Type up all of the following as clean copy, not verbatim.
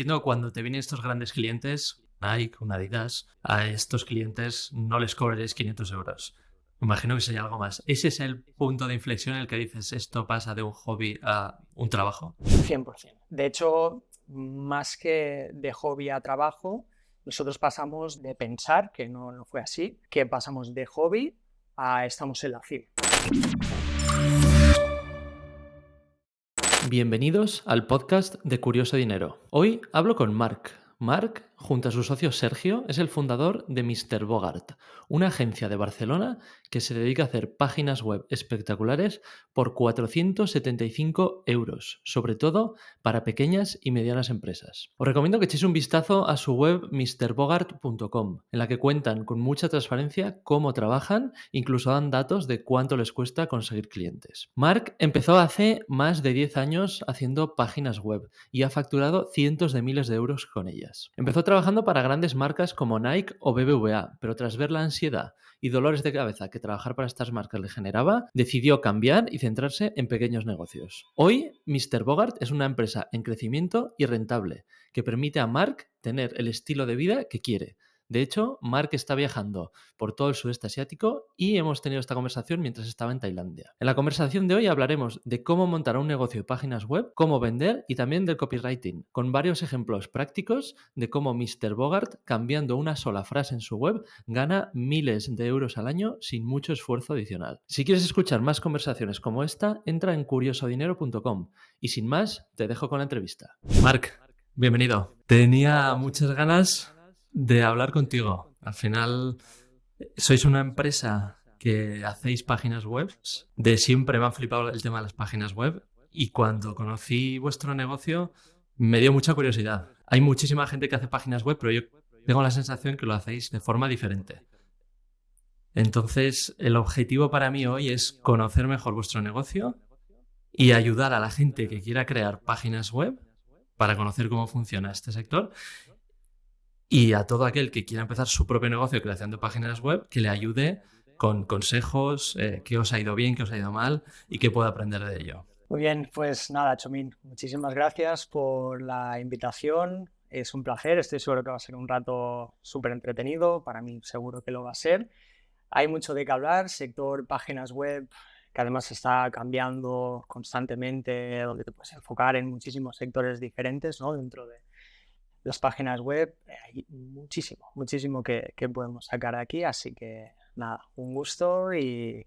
Entiendo que cuando te vienen estos grandes clientes, Nike, una Adidas, a estos clientes no les cobraréis 500 euros. Imagino que sería algo más. ¿Ese es el punto de inflexión en el que dices esto pasa de un hobby a un trabajo? 100%. De hecho, más que de hobby a trabajo, nosotros pasamos de pensar, que no fue así, que pasamos de hobby a estamos en la cima. Bienvenidos al podcast de Curioso Dinero. Hoy hablo con Marc. Marc, junto a su socio Sergio, es el fundador de Mr. Bogart, una agencia de Barcelona que se dedica a hacer páginas web espectaculares por 475 euros, sobre todo para pequeñas y medianas empresas. Os recomiendo que echéis un vistazo a su web MrBogart.com, en la que cuentan con mucha transparencia cómo trabajan, incluso dan datos de cuánto les cuesta conseguir clientes. Marc empezó hace más de 10 años haciendo páginas web y ha facturado cientos de miles de euros con ellas. Empezó trabajando para grandes marcas como Nike o BBVA, pero tras ver la ansiedad y dolores de cabeza que trabajar para estas marcas le generaba, decidió cambiar y centrarse en pequeños negocios. Hoy, Mr. Bogart es una empresa en crecimiento y rentable, que permite a Marc tener el estilo de vida que quiere. De hecho, Marc está viajando por todo el sudeste asiático y hemos tenido esta conversación mientras estaba en Tailandia. En la conversación de hoy hablaremos de cómo montar un negocio de páginas web, cómo vender y también del copywriting, con varios ejemplos prácticos de cómo Mr. Bogart, cambiando una sola frase en su web, gana miles de euros al año sin mucho esfuerzo adicional. Si quieres escuchar más conversaciones como esta, entra en CuriosoDinero.com y sin más, te dejo con la entrevista. Marc, bienvenido. Tenía muchas ganas de hablar contigo. Al final, sois una empresa que hacéis páginas web. De siempre me ha flipado el tema de las páginas web y cuando conocí vuestro negocio me dio mucha curiosidad. Hay muchísima gente que hace páginas web, pero yo tengo la sensación que lo hacéis de forma diferente. Entonces, el objetivo para mí hoy es conocer mejor vuestro negocio y ayudar a la gente que quiera crear páginas web para conocer cómo funciona este sector. Y a todo aquel que quiera empezar su propio negocio de creación de páginas web, que le ayude con consejos, qué os ha ido bien, qué os ha ido mal y qué puede aprender de ello. Muy bien, pues nada, Chomín, muchísimas gracias por la invitación. Es un placer, estoy seguro que va a ser un rato súper entretenido, para mí seguro que lo va a ser. Hay mucho de qué hablar, sector páginas web, que además está cambiando constantemente, donde te puedes enfocar en muchísimos sectores diferentes, ¿no? Dentro de las páginas web, hay muchísimo que podemos sacar de aquí, así que nada, un gusto y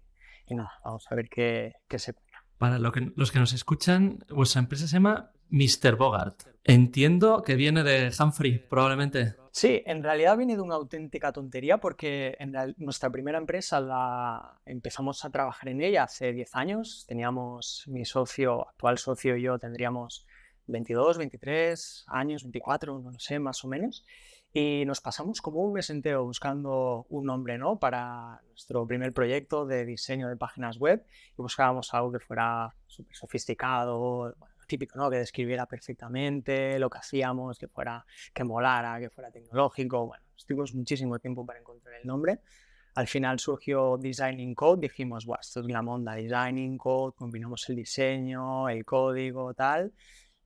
nada, vamos a ver qué se cuenta. Para los que nos escuchan, vuestra empresa se llama Mr. Bogart. Entiendo que viene de Humphrey, probablemente. Sí, en realidad viene de una auténtica tontería porque nuestra primera empresa la empezamos a trabajar en ella hace 10 años. Teníamos mi actual socio y yo tendríamos 22, 23 años, 24, no lo sé, más o menos. Y nos pasamos como un mes entero buscando un nombre, ¿no? Para nuestro primer proyecto de diseño de páginas web. Y buscábamos algo que fuera súper sofisticado, bueno, típico, ¿no? Que describiera perfectamente lo que hacíamos, que molara, que fuera tecnológico. Bueno, tuvimos muchísimo tiempo para encontrar el nombre. Al final surgió Designing Code. Dijimos, guau, esto es la onda, Designing Code. Combinamos el diseño, el código, tal.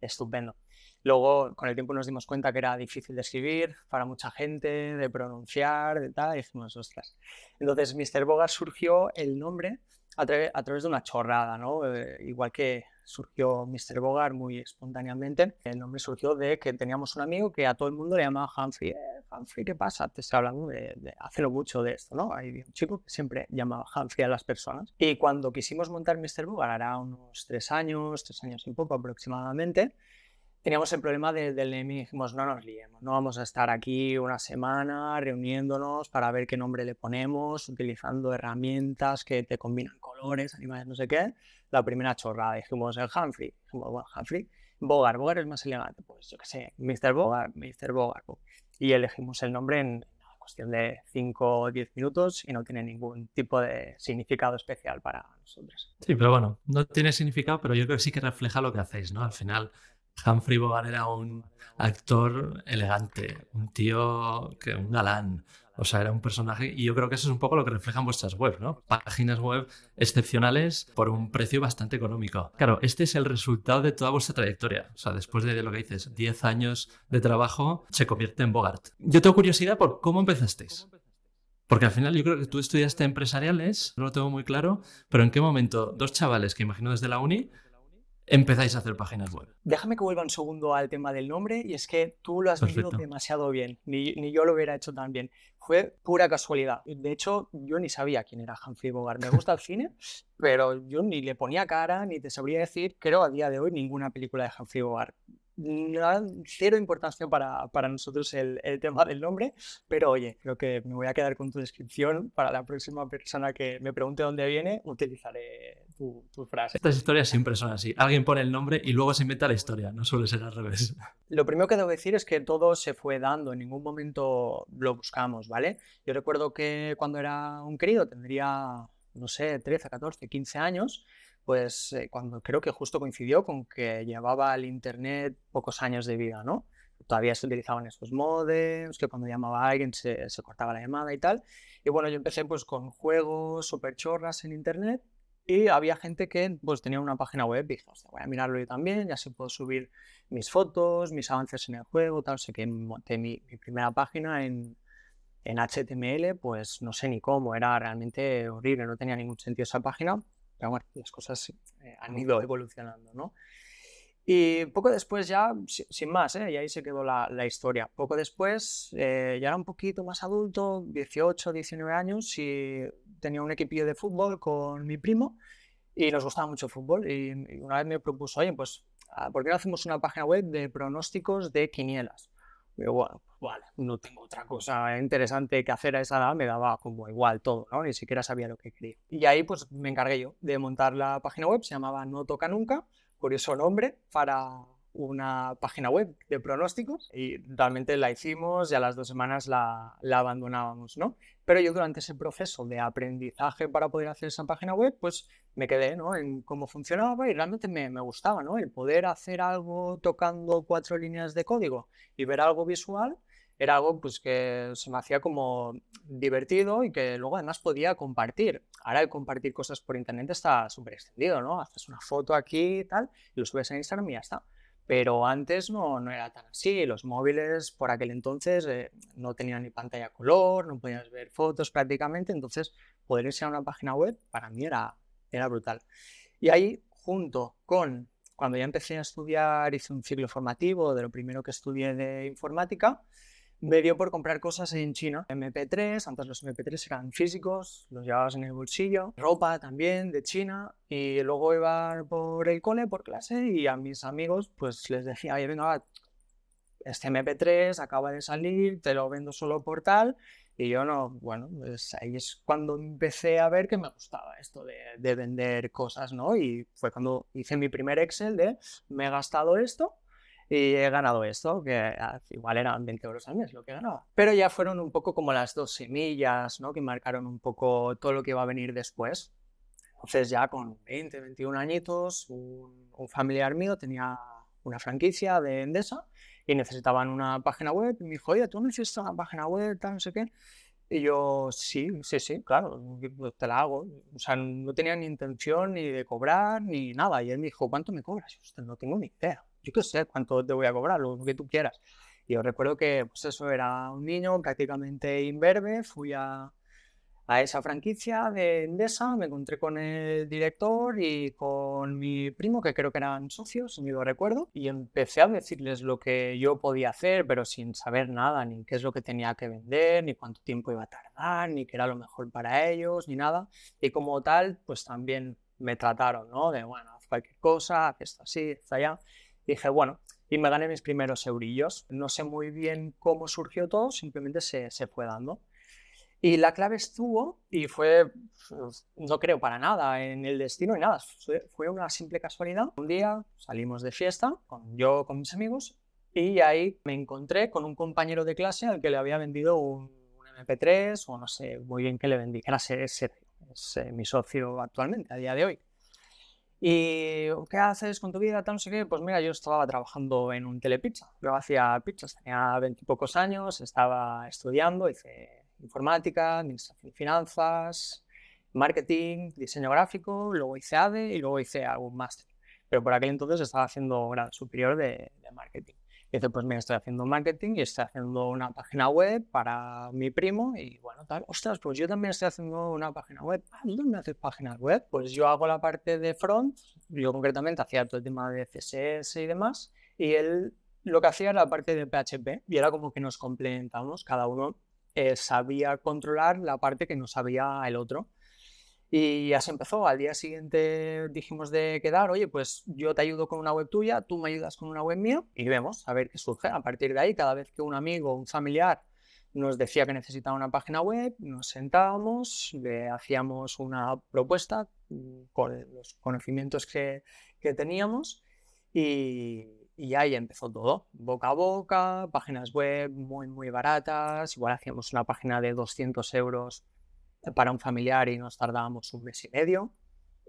Estupendo. Luego, con el tiempo nos dimos cuenta que era difícil de escribir para mucha gente, de pronunciar, de tal, y dijimos, ostras. Entonces, Mr. Bogart surgió el nombre a través de una chorrada, ¿no? Igual que surgió Mr. Bogart muy espontáneamente, el nombre surgió de que teníamos un amigo que a todo el mundo le llamaba Humphrey. Humphrey, ¿qué pasa? Te estoy hablando de hacerlo mucho de esto, ¿no? Hay un chico que siempre llamaba Humphrey a las personas. Y cuando quisimos montar Mr. Bogart, hará unos 3 años y poco aproximadamente, teníamos el problema del NEMI y dijimos, no nos liemos, no vamos a estar aquí una semana reuniéndonos para ver qué nombre le ponemos, utilizando herramientas que te combinan colores, animales, no sé qué. La primera chorrada, dijimos el Humphrey, dijimos, bueno, Humphrey, Bogart es más elegante, pues yo qué sé, Mr. Bogart. Y elegimos el nombre en cuestión de 5 o 10 minutos y no tiene ningún tipo de significado especial para nosotros. Sí, pero bueno, no tiene significado, pero yo creo que sí que refleja lo que hacéis, ¿no? Al final, Humphrey Bogart era un actor elegante, un tío, un galán, O sea, era un personaje, y yo creo que eso es un poco lo que reflejan vuestras webs, ¿no? Páginas web excepcionales por un precio bastante económico. Claro, este es el resultado de toda vuestra trayectoria. O sea, después de lo que dices, 10 años de trabajo, se convierte en Bogart. Yo tengo curiosidad por cómo empezasteis. Porque al final yo creo que tú estudiaste empresariales, no lo tengo muy claro, pero ¿en qué momento dos chavales, que imagino desde la uni, empezáis a hacer páginas web? Déjame que vuelva un segundo al tema del nombre, y es que tú lo has vivido demasiado bien, ni yo lo hubiera hecho tan bien. Fue pura casualidad. De hecho, yo ni sabía quién era Humphrey Bogart. Me gusta el cine, pero yo ni le ponía cara, ni te sabría decir, creo a día de hoy, ninguna película de Humphrey Bogart. Cero importancia para nosotros el tema del nombre, pero oye, creo que me voy a quedar con tu descripción. Para la próxima persona que me pregunte dónde viene, utilizaré tu frase. Estas historias siempre son así. Alguien pone el nombre y luego se inventa la historia, no suele ser al revés. Lo primero que debo decir es que todo se fue dando, en ningún momento lo buscamos, ¿vale? Yo recuerdo que cuando era un crío, tendría, no sé, 13, 14, 15 años, pues cuando creo que justo coincidió con que llevaba el internet pocos años de vida, ¿no? Todavía se utilizaban estos modems, que cuando llamaba a alguien se cortaba la llamada y tal. Y bueno, yo empecé pues con juegos súper chorras en internet, y había gente que pues tenía una página web y dije, voy a mirarlo yo también, ya se puedo subir mis fotos, mis avances en el juego, tal. Sé que monté mi primera página en HTML, pues no sé ni cómo, era realmente horrible, no tenía ningún sentido esa página. Pero bueno, las cosas han ido evolucionando, ¿no? Y poco después ya, sin más, y ahí se quedó la historia. Poco después, ya era un poquito más adulto, 18, 19 años, y tenía un equipillo de fútbol con mi primo, y nos gustaba mucho el fútbol, y una vez me propuso, oye, pues, ¿por qué no hacemos una página web de pronósticos de quinielas? Y yo, bueno, pues vale, no tengo otra cosa interesante que hacer a esa edad, me daba como igual todo, ¿no? Ni siquiera sabía lo que quería. Y ahí pues me encargué yo de montar la página web, se llamaba No Toca Nunca, curioso nombre para una página web de pronósticos, y realmente la hicimos y a las 2 semanas la abandonábamos, ¿no? Pero yo durante ese proceso de aprendizaje para poder hacer esa página web, pues me quedé, ¿no?, en cómo funcionaba, y realmente me gustaba, ¿no?, el poder hacer algo tocando 4 líneas de código y ver algo visual. Era algo pues que se me hacía como divertido y que luego además podía compartir. Ahora el compartir cosas por internet está súper extendido, ¿no? Haces una foto aquí y tal, y lo subes a Instagram y ya está. Pero antes no era tan así. Los móviles por aquel entonces no tenían ni pantalla a color, no podías ver fotos prácticamente, entonces poder irse a una página web para mí era brutal. Y ahí, junto con, cuando ya empecé a estudiar, hice un ciclo formativo de lo primero que estudié de informática, me dio por comprar cosas en China. MP3, antes los MP3 eran físicos, los llevabas en el bolsillo. Ropa también de China. Y luego iba por el cole, por clase, y a mis amigos pues les decía, oye, venga, va, este MP3 acaba de salir, te lo vendo solo por tal. Y yo no, bueno, pues ahí es cuando empecé a ver que me gustaba esto de vender cosas, ¿no? Y fue cuando hice mi primer Excel de, me he gastado esto y he ganado esto, que igual eran 20 euros al mes lo que ganaba. Pero ya fueron un poco como las 2 semillas, ¿no?, que marcaron un poco todo lo que iba a venir después. Entonces ya con 20, 21 añitos, un familiar mío tenía una franquicia de Endesa y necesitaban una página web. Y me dijo, oye, ¿tú necesitas una página web, tal, no sé qué? Y yo, sí, claro, te la hago. O sea, no tenía ni intención ni de cobrar ni nada. Y él me dijo, ¿cuánto me cobras? Y yo, no tengo ni idea. Yo qué sé, cuánto te voy a cobrar, lo que tú quieras. Y yo recuerdo que, pues eso, era un niño prácticamente imberbe, fui a esa franquicia de Endesa, me encontré con el director y con mi primo, que creo que eran socios, si lo recuerdo, y empecé a decirles lo que yo podía hacer, pero sin saber nada, ni qué es lo que tenía que vender, ni cuánto tiempo iba a tardar, ni qué era lo mejor para ellos, ni nada. Y como tal, pues también me trataron, ¿no?, de, bueno, haz cualquier cosa, haz esto así, haz allá. Dije, bueno, y me gané mis primeros eurillos. No sé muy bien cómo surgió todo, simplemente se fue dando. Y la clave estuvo, y fue, no creo para nada en el destino y nada, fue una simple casualidad. Un día salimos de fiesta, yo con mis amigos, y ahí me encontré con un compañero de clase al que le había vendido un MP3, o no sé muy bien qué le vendí, que era es mi socio actualmente, a día de hoy. ¿Y qué haces con tu vida? Tal, no sé qué. Pues mira, yo estaba trabajando en un telepizza. Yo hacía pizzas, tenía 20 y pocos años, estaba estudiando, hice informática, administración de finanzas, marketing, diseño gráfico, luego hice ADE y luego hice algún máster. Pero por aquel entonces estaba haciendo grado superior de marketing. Y dice, pues mira, estoy haciendo marketing y estoy haciendo una página web para mi primo y bueno, tal. Ostras, pues yo también estoy haciendo una página web. Ah, ¿dónde haces páginas web? Pues yo hago la parte de front, yo concretamente hacía todo el tema de CSS y demás, y él lo que hacía era la parte de PHP y era como que nos complementamos, cada uno sabía controlar la parte que no sabía el otro. Y así empezó. Al día siguiente dijimos de quedar, oye, pues yo te ayudo con una web tuya, tú me ayudas con una web mía y vemos a ver qué surge. A partir de ahí, cada vez que un amigo o un familiar nos decía que necesitaba una página web, nos sentábamos, le hacíamos una propuesta con los conocimientos que teníamos y ahí empezó todo. Boca a boca, páginas web muy, muy baratas. Igual hacíamos una página de 200 euros para un familiar y nos tardábamos un mes y medio,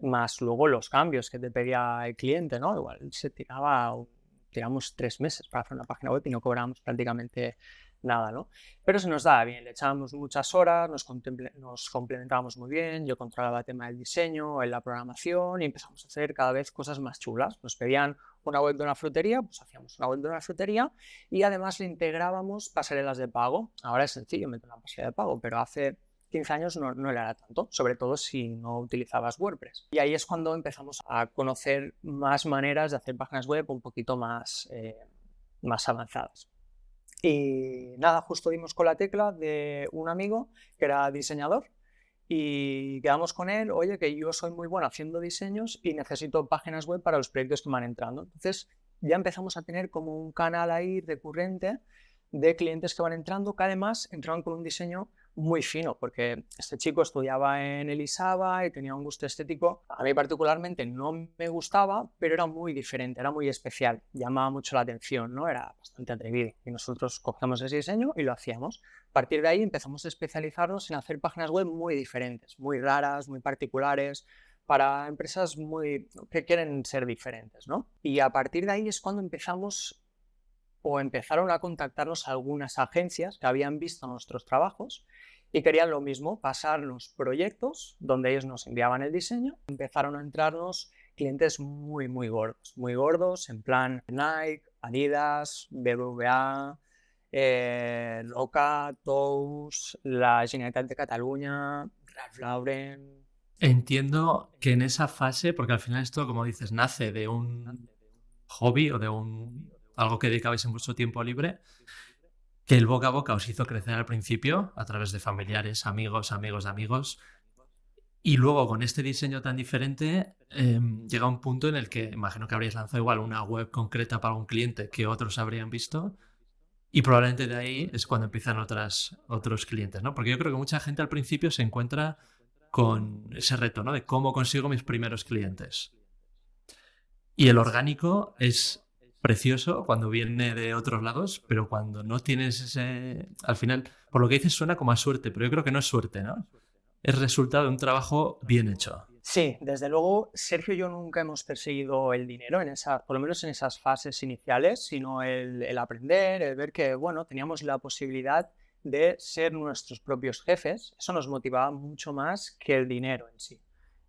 más luego los cambios que te pedía el cliente, ¿no? Igual se tiramos 3 meses para hacer una página web y no cobrábamos prácticamente nada, ¿no? Pero se nos daba bien, le echábamos muchas horas, nos complementábamos muy bien, yo controlaba el tema del diseño, en la programación y empezamos a hacer cada vez cosas más chulas. Nos pedían una web de una frutería, pues hacíamos una web de una frutería y además le integrábamos pasarelas de pago. Ahora es sencillo meter una pasarela de pago, pero hace 15 años no le hará tanto, sobre todo si no utilizabas WordPress. Y ahí es cuando empezamos a conocer más maneras de hacer páginas web un poquito más avanzadas. Y nada, justo dimos con la tecla de un amigo que era diseñador y quedamos con él, oye, que yo soy muy bueno haciendo diseños y necesito páginas web para los proyectos que van entrando. Entonces ya empezamos a tener como un canal ahí recurrente de clientes que van entrando, que además entraron con un diseño muy fino, porque este chico estudiaba en Elisava y tenía un gusto estético. A mí particularmente no me gustaba, pero era muy diferente, era muy especial, llamaba mucho la atención, ¿no? Era bastante atrevido. Y nosotros cogíamos ese diseño y lo hacíamos. A partir de ahí empezamos a especializarnos en hacer páginas web muy diferentes, muy raras, muy particulares, para empresas que quieren ser diferentes, ¿no? Y a partir de ahí es cuando empezaron a contactarnos algunas agencias que habían visto nuestros trabajos y querían lo mismo, pasarnos proyectos donde ellos nos enviaban el diseño. Empezaron a entrarnos clientes muy, muy gordos, en plan Nike, Adidas, BBVA, Roca, Toast, la Generalitat de Cataluña, Ralph Lauren. Entiendo que en esa fase, porque al final esto, como dices, nace de un hobby o de algo que dedicabais en vuestro tiempo libre, que el boca a boca os hizo crecer al principio a través de familiares, amigos, y luego con este diseño tan diferente llega un punto en el que imagino que habríais lanzado igual una web concreta para un cliente que otros habrían visto y probablemente de ahí es cuando empiezan otros clientes, ¿no? Porque yo creo que mucha gente al principio se encuentra con ese reto, ¿no? De cómo consigo mis primeros clientes. Y el orgánico es precioso cuando viene de otros lados, pero cuando no tienes ese... Al final, por lo que dices, suena como a suerte, pero yo creo que no es suerte, ¿no? Es resultado de un trabajo bien hecho. Sí, desde luego, Sergio y yo nunca hemos perseguido el dinero, por lo menos en esas fases iniciales, sino el aprender, el ver que, bueno, teníamos la posibilidad de ser nuestros propios jefes. Eso nos motivaba mucho más que el dinero en sí.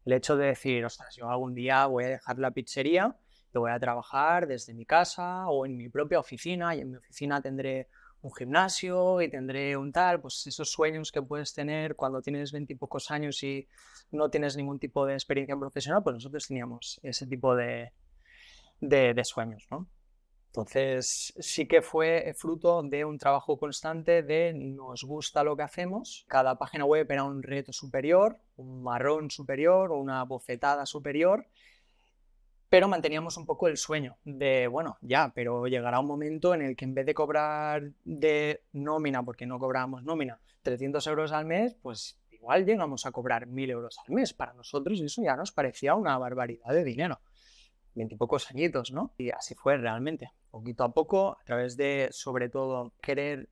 El hecho de decir, ostras, yo algún día voy a dejar la pizzería, que voy a trabajar desde mi casa o en mi propia oficina, y en mi oficina tendré un gimnasio y tendré un tal, pues esos sueños que puedes tener cuando tienes 20 y pocos años y no tienes ningún tipo de experiencia profesional, pues nosotros teníamos ese tipo de sueños, ¿no? Entonces sí que fue fruto de un trabajo constante de nos gusta lo que hacemos. Cada página web era un reto superior, un marrón superior, una bofetada superior, pero manteníamos un poco el sueño de, bueno, ya, pero llegará un momento en el que en vez de cobrar de nómina, porque no cobrábamos nómina, 300 euros al mes, pues igual llegamos a cobrar 1.000 euros al mes. Para nosotros eso ya nos parecía una barbaridad de dinero. 20 y pocos añitos, ¿no? Y así fue realmente. Poquito a poco, a través de, sobre todo, querer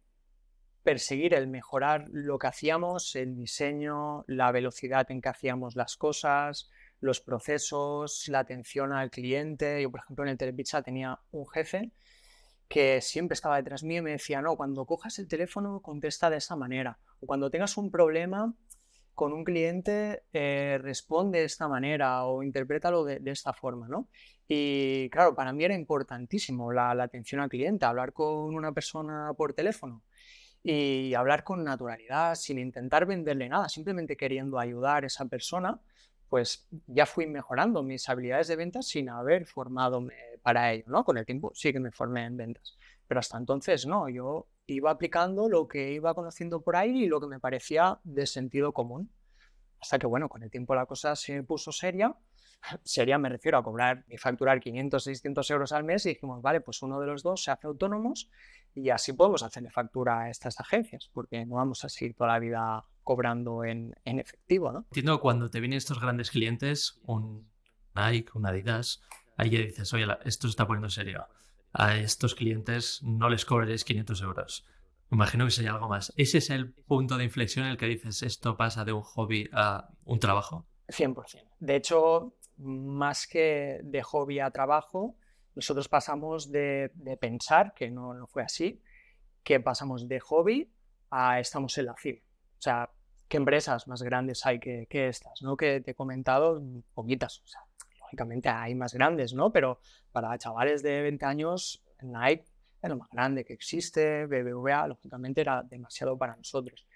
perseguir el mejorar lo que hacíamos, el diseño, la velocidad en que hacíamos las cosas, los procesos, la atención al cliente. Yo, por ejemplo, en el Telepizza tenía un jefe que siempre estaba detrás mío y me decía, no, cuando cojas el teléfono contesta de esa manera, o cuando tengas un problema con un cliente responde de esta manera o interprétalo de esta forma, ¿no? Y claro, para mí era importantísimo la atención al cliente, hablar con una persona por teléfono y hablar con naturalidad, sin intentar venderle nada, simplemente queriendo ayudar a esa persona, pues ya fui mejorando mis habilidades de ventas sin haber formado para ello, ¿no? Con el tiempo sí que me formé en ventas, pero hasta entonces no, yo iba aplicando lo que iba conociendo por ahí y lo que me parecía de sentido común. Hasta que, bueno, con el tiempo la cosa se puso seria. Seria me refiero a cobrar y facturar 500, 600 euros al mes y dijimos, vale, pues uno de los dos se hace autónomos y así podemos hacerle factura a estas agencias, porque no vamos a seguir toda la vida cobrando en efectivo, ¿no? Entiendo cuando te vienen estos grandes clientes, un Nike, un Adidas, ahí ya dices, oye, esto se está poniendo serio. A estos clientes no les cobraréis 500 euros. Imagino que sería algo más. ¿Ese es el punto de inflexión en el que dices esto pasa de un hobby a un trabajo? 100%. De hecho, más que de hobby a trabajo, nosotros pasamos de pensar, que no fue así, que pasamos de hobby a estamos en la cima. O sea, ¿qué empresas más grandes hay que estas, ¿no? Que te he comentado, poquitas, o sea. Lógicamente hay más grandes, ¿no? Pero para chavales de 20 años, Nike era lo más grande que existe, BBVA, lógicamente era demasiado para nosotros.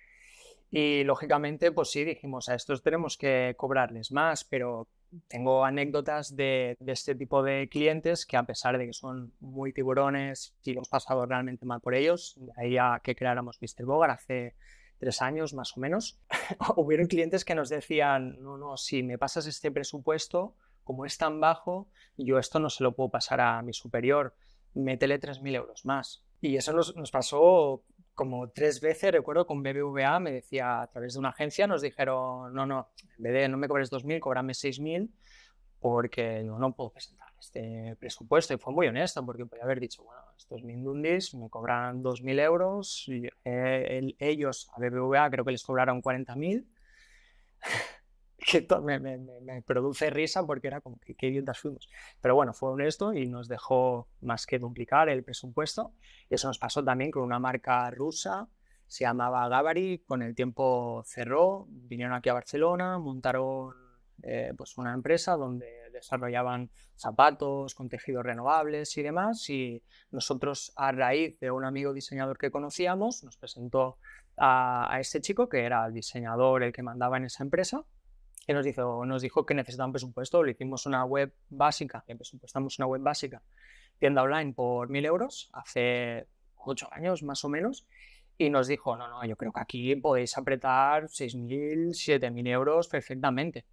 Y lógicamente, pues sí, dijimos, a estos tenemos que cobrarles más, pero tengo anécdotas de este tipo de clientes que a pesar de que son muy tiburones y hemos pasado realmente mal por ellos, de ahí a que creáramos Mr. Bogart hace 3 años más o menos, hubieron clientes que nos decían, no, si me pasas este presupuesto, como es tan bajo, yo esto no se lo puedo pasar a mi superior, métele 3.000 euros más. Y eso nos pasó como 3 veces, recuerdo, con BBVA, me decía, a través de una agencia nos dijeron, no, en vez de no me cobres 2.000, cóbrame 6.000, porque yo no puedo presentar este presupuesto. Y fue muy honesto, porque podía haber dicho, bueno, estos mindundis me cobran 2.000 euros, y, ellos a BBVA creo que les cobraron 40.000, que me produce risa porque era como que qué idiotas fuimos. Pero bueno, fue honesto y nos dejó más que duplicar el presupuesto. Y eso nos pasó también con una marca rusa, se llamaba Gavari, con el tiempo cerró, vinieron aquí a Barcelona, montaron pues una empresa donde desarrollaban zapatos con tejidos renovables y demás. Y nosotros, a raíz de un amigo diseñador que conocíamos, nos presentó a este chico que era el diseñador, el que mandaba en esa empresa. Que nos dijo que necesitaba un presupuesto, le hicimos una web básica, que presupuestamos una web básica, tienda online por 1.000 euros, hace 8 años más o menos, y nos dijo, no, yo creo que aquí podéis apretar 6.000, 7.000 euros perfectamente.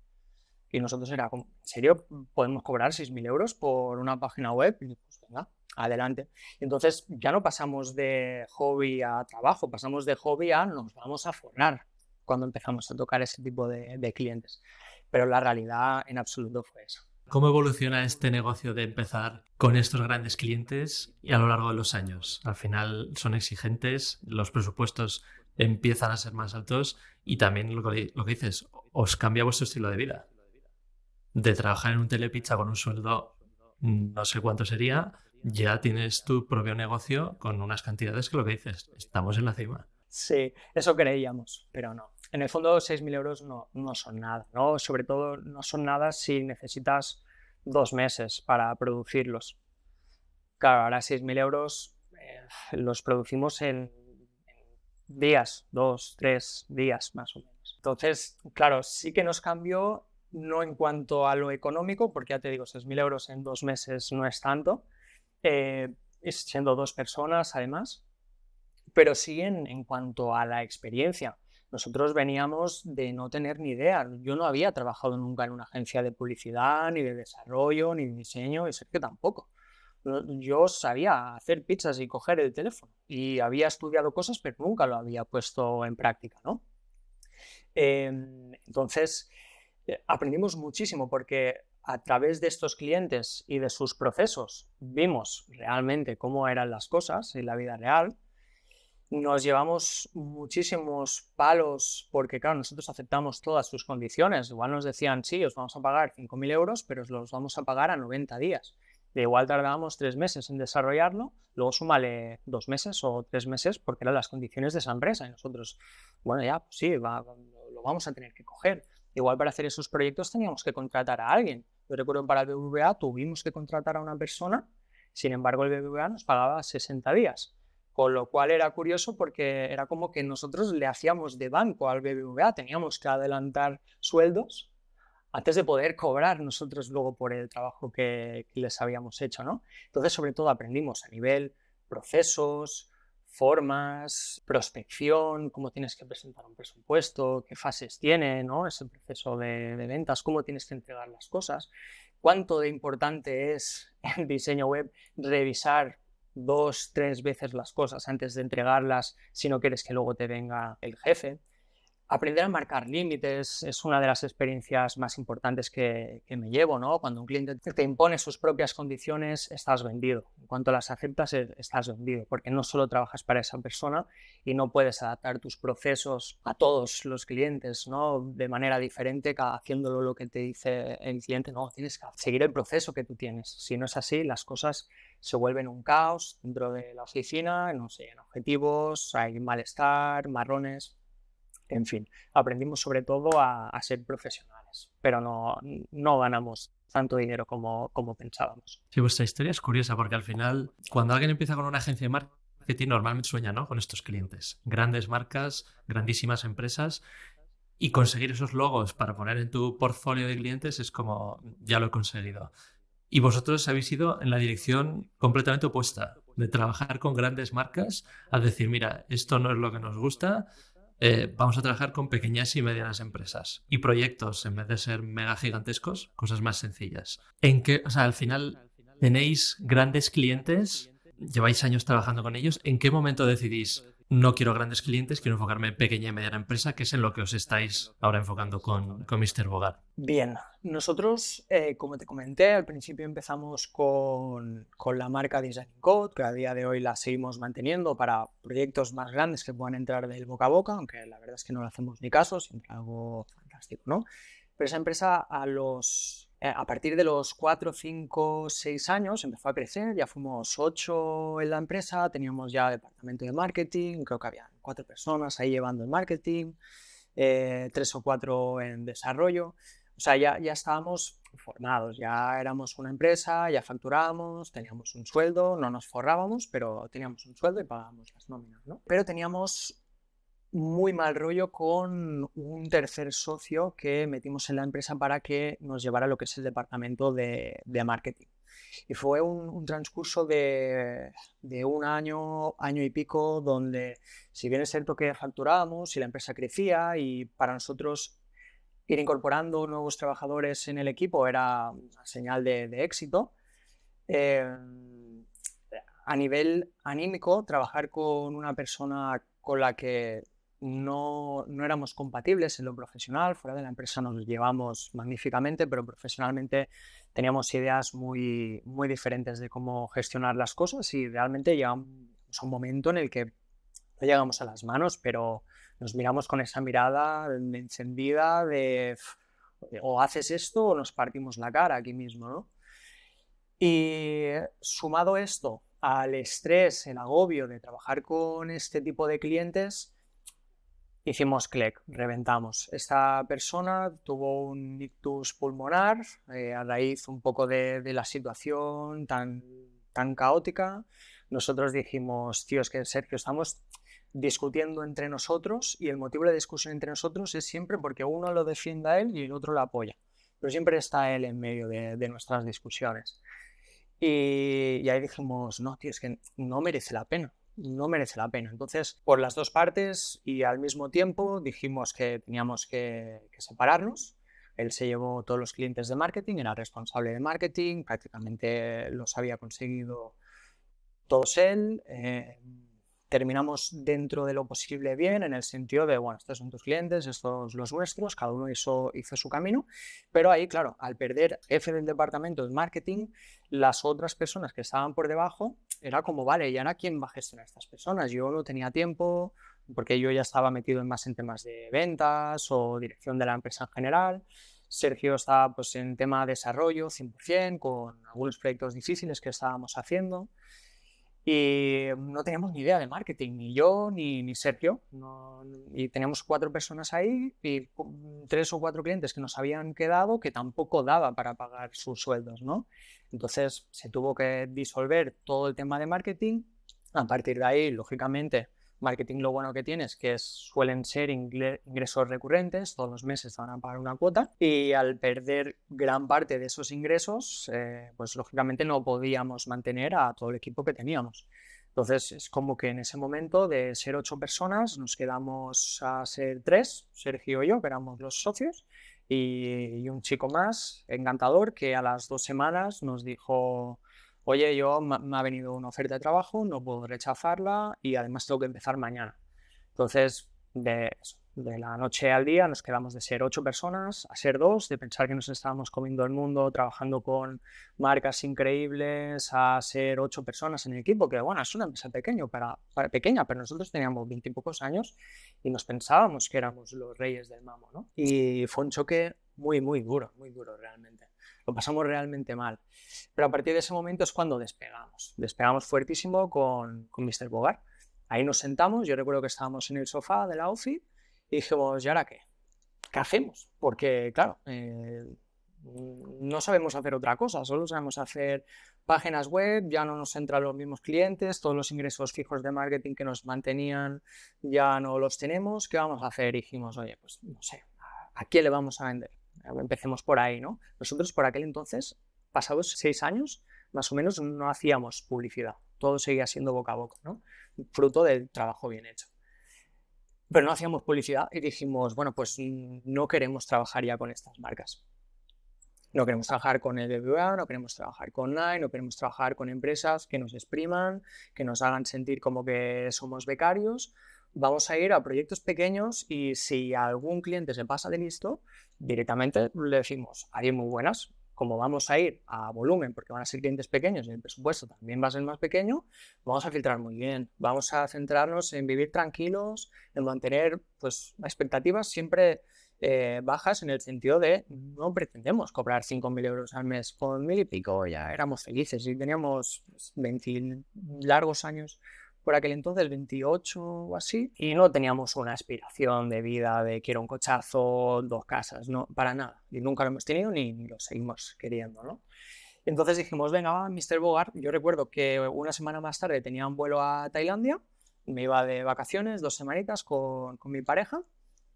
Y nosotros era como, ¿en serio podemos cobrar 6.000 euros por una página web? Y pues venga, adelante. Entonces ya no pasamos de hobby a trabajo, pasamos de hobby a nos vamos a forrar. Cuando empezamos a tocar ese tipo de clientes. Pero la realidad en absoluto fue eso. ¿Cómo evoluciona este negocio de empezar con estos grandes clientes y a lo largo de los años? Al final son exigentes, los presupuestos empiezan a ser más altos y también lo que dices, os cambia vuestro estilo de vida. De trabajar en un telepizza con un sueldo no sé cuánto sería, ya tienes tu propio negocio con unas cantidades que lo que dices, estamos en la cima. Sí, eso creíamos, pero no. En el fondo 6.000 euros no son nada, ¿no? Sobre todo no son nada si necesitas 2 meses para producirlos. Claro, ahora 6.000 euros los producimos en días, 2, 3 días más o menos. Entonces, claro, sí que nos cambió, no en cuanto a lo económico, porque ya te digo, 6.000 euros en 2 meses no es tanto, siendo 2 personas además. Pero sí en cuanto a la experiencia. Nosotros veníamos de no tener ni idea. Yo no había trabajado nunca en una agencia de publicidad, ni de desarrollo, ni de diseño, y Sergio tampoco. Yo sabía hacer pizzas y coger el teléfono. Y había estudiado cosas, pero nunca lo había puesto en práctica, ¿no? Entonces, aprendimos muchísimo porque a través de estos clientes y de sus procesos vimos realmente cómo eran las cosas en la vida real. Nos llevamos muchísimos palos porque, claro, nosotros aceptamos todas sus condiciones. Igual nos decían, sí, os vamos a pagar 5.000 euros, pero os los vamos a pagar a 90 días. Igual tardábamos 3 meses en desarrollarlo, luego súmale 2 meses o 3 meses porque eran las condiciones de esa empresa y nosotros, bueno, ya, pues sí, lo vamos a tener que coger. Igual para hacer esos proyectos teníamos que contratar a alguien. Yo recuerdo para el BBVA tuvimos que contratar a una persona, sin embargo el BBVA nos pagaba 60 días, con lo cual era curioso porque era como que nosotros le hacíamos de banco al BBVA, teníamos que adelantar sueldos antes de poder cobrar nosotros luego por el trabajo que les habíamos hecho, ¿no? Entonces, sobre todo, aprendimos a nivel procesos, formas, prospección, cómo tienes que presentar un presupuesto, qué fases tiene, ¿no? Ese proceso de ventas, cómo tienes que entregar las cosas, cuánto de importante es en diseño web revisar 2-3 veces las cosas antes de entregarlas si no quieres que luego te venga el jefe. Aprender a marcar límites es una de las experiencias más importantes que me llevo, ¿no? Cuando un cliente te impone sus propias condiciones, estás vendido. En cuanto las aceptas, estás vendido, porque no solo trabajas para esa persona y no puedes adaptar tus procesos a todos los clientes, ¿no? De manera diferente, haciéndolo lo que te dice el cliente. No, tienes que seguir el proceso que tú tienes. Si no es así, las cosas se vuelven un caos dentro de la oficina, no sé, en objetivos, hay malestar, marrones. En fin, aprendimos sobre todo a ser profesionales, pero no ganamos tanto dinero como pensábamos. Sí, vuestra historia es curiosa porque al final, cuando alguien empieza con una agencia de marketing, normalmente sueña, ¿no?, con estos clientes. Grandes marcas, grandísimas empresas, y conseguir esos logos para poner en tu portfolio de clientes es como, ya lo he conseguido. Y vosotros habéis ido en la dirección completamente opuesta, de trabajar con grandes marcas a decir, mira, esto no es lo que nos gusta. Vamos a trabajar con pequeñas y medianas empresas y proyectos, en vez de ser mega gigantescos, cosas más sencillas. ¿En qué, o sea, al final tenéis grandes clientes, lleváis años trabajando con ellos? ¿En qué momento decidís, no quiero grandes clientes, quiero enfocarme en pequeña y mediana empresa, que es en lo que os estáis ahora enfocando con Mr. Bogart? Bien, nosotros, como te comenté, al principio empezamos con la marca Designing Code, que a día de hoy la seguimos manteniendo para proyectos más grandes que puedan entrar del boca a boca, aunque la verdad es que no le hacemos ni caso, siempre algo fantástico, ¿no? Pero esa empresa a partir de los 4, 5, 6 años empezó a crecer, ya fuimos 8 en la empresa, teníamos ya departamento de marketing, creo que había 4 personas ahí llevando el marketing, 3 o 4 en desarrollo. O sea, ya estábamos formados, ya éramos una empresa, ya facturábamos, teníamos un sueldo, no nos forrábamos, pero teníamos un sueldo y pagábamos las nóminas, ¿no? Pero teníamos muy mal rollo con un tercer socio que metimos en la empresa para que nos llevara lo que es el departamento de marketing. Y fue un transcurso de un año y pico, donde si bien es cierto que facturábamos y la empresa crecía y para nosotros ir incorporando nuevos trabajadores en el equipo era una señal de éxito, a nivel anímico, trabajar con una persona con la que no éramos compatibles en lo profesional. Fuera de la empresa nos llevamos magníficamente, pero profesionalmente teníamos ideas muy, muy diferentes de cómo gestionar las cosas y realmente llegamos a un momento en el que no llegamos a las manos, pero nos miramos con esa mirada encendida de o haces esto o nos partimos la cara aquí mismo, ¿no? Y sumado esto al estrés, el agobio de trabajar con este tipo de clientes, hicimos clic, reventamos. Esta persona tuvo un ictus pulmonar a raíz un poco de la situación tan caótica. Nosotros dijimos, tío, es que Sergio, estamos discutiendo entre nosotros y el motivo de la discusión entre nosotros es siempre porque uno lo defiende a él y el otro lo apoya. Pero siempre está él en medio de nuestras discusiones. Y ahí dijimos, no, tío, es que no merece la pena. Entonces, por las dos partes y al mismo tiempo dijimos que teníamos que separarnos. Él se llevó todos los clientes de marketing, era responsable de marketing, prácticamente los había conseguido todos él. Terminamos dentro de lo posible bien, en el sentido de, bueno, estos son tus clientes, estos los nuestros, cada uno hizo su camino, pero ahí, claro, al perder jefe del departamento de marketing, las otras personas que estaban por debajo, era como, vale, ¿y ahora quién va a gestionar a estas personas? Yo no tenía tiempo, porque yo ya estaba metido en temas de ventas o dirección de la empresa en general, Sergio está pues, en tema de desarrollo 100%, con algunos proyectos difíciles que estábamos haciendo. Y no teníamos ni idea de marketing, ni yo ni Sergio. No, y teníamos 4 personas ahí y 3 o 4 clientes que nos habían quedado que tampoco daba para pagar sus sueldos, ¿no? Entonces se tuvo que disolver todo el tema de marketing. A partir de ahí, lógicamente, marketing lo bueno que tiene es que suelen ser ingresos recurrentes, todos los meses te van a pagar una cuota y al perder gran parte de esos ingresos, pues lógicamente no podíamos mantener a todo el equipo que teníamos. Entonces es como que en ese momento de ser 8 personas nos quedamos a ser 3, Sergio y yo, que éramos los socios, y un chico más, encantador, que a las 2 semanas nos dijo... Oye, me ha venido una oferta de trabajo, no puedo rechazarla y además tengo que empezar mañana. Entonces, de la noche al día nos quedamos de ser 8 personas a ser 2, de pensar que nos estábamos comiendo el mundo, trabajando con marcas increíbles, a ser 8 personas en el equipo, que bueno, es una empresa pequeña, pero nosotros teníamos 20 y pocos años y nos pensábamos que éramos los reyes del mambo, ¿no? Y fue un choque muy duro realmente. Lo pasamos realmente mal. Pero a partir de ese momento es cuando despegamos. Despegamos fuertísimo con Mr. Bogart. Ahí nos sentamos, yo recuerdo que estábamos en el sofá de la ofi y dijimos, ¿y ahora qué? ¿Qué hacemos? Porque, claro, no sabemos hacer otra cosa, solo sabemos hacer páginas web, ya no nos entran los mismos clientes, todos los ingresos fijos de marketing que nos mantenían ya no los tenemos, ¿qué vamos a hacer? Y dijimos, oye, pues no sé, ¿a quién le vamos a vender? Empecemos por ahí, ¿no? Nosotros por aquel entonces, pasados 6 años, más o menos no hacíamos publicidad. Todo seguía siendo boca a boca, ¿no? Fruto del trabajo bien hecho. Pero no hacíamos publicidad y dijimos, bueno, pues no queremos trabajar ya con estas marcas. No queremos trabajar con el BBVA, no queremos trabajar con Nike, no queremos trabajar con empresas que nos expriman, que nos hagan sentir como que somos becarios. Vamos a ir a proyectos pequeños y si algún cliente se pasa de listo, directamente le decimos, adiós muy buenas, como vamos a ir a volumen porque van a ser clientes pequeños y el presupuesto también va a ser más pequeño, vamos a filtrar muy bien, vamos a centrarnos en vivir tranquilos, en mantener pues, expectativas siempre bajas en el sentido de no pretendemos cobrar 5.000 euros al mes con 1.000 y pico, ya éramos felices y teníamos 20 largos años. Por aquel entonces, 28 o así, y no teníamos una aspiración de vida de quiero un cochazo, 2 casas, no, para nada. Y nunca lo hemos tenido ni lo seguimos queriendo, ¿no? Entonces dijimos, venga, va, Mr. Bogart. Yo recuerdo que una semana más tarde tenía un vuelo a Tailandia, me iba de vacaciones, 2 semanitas con mi pareja,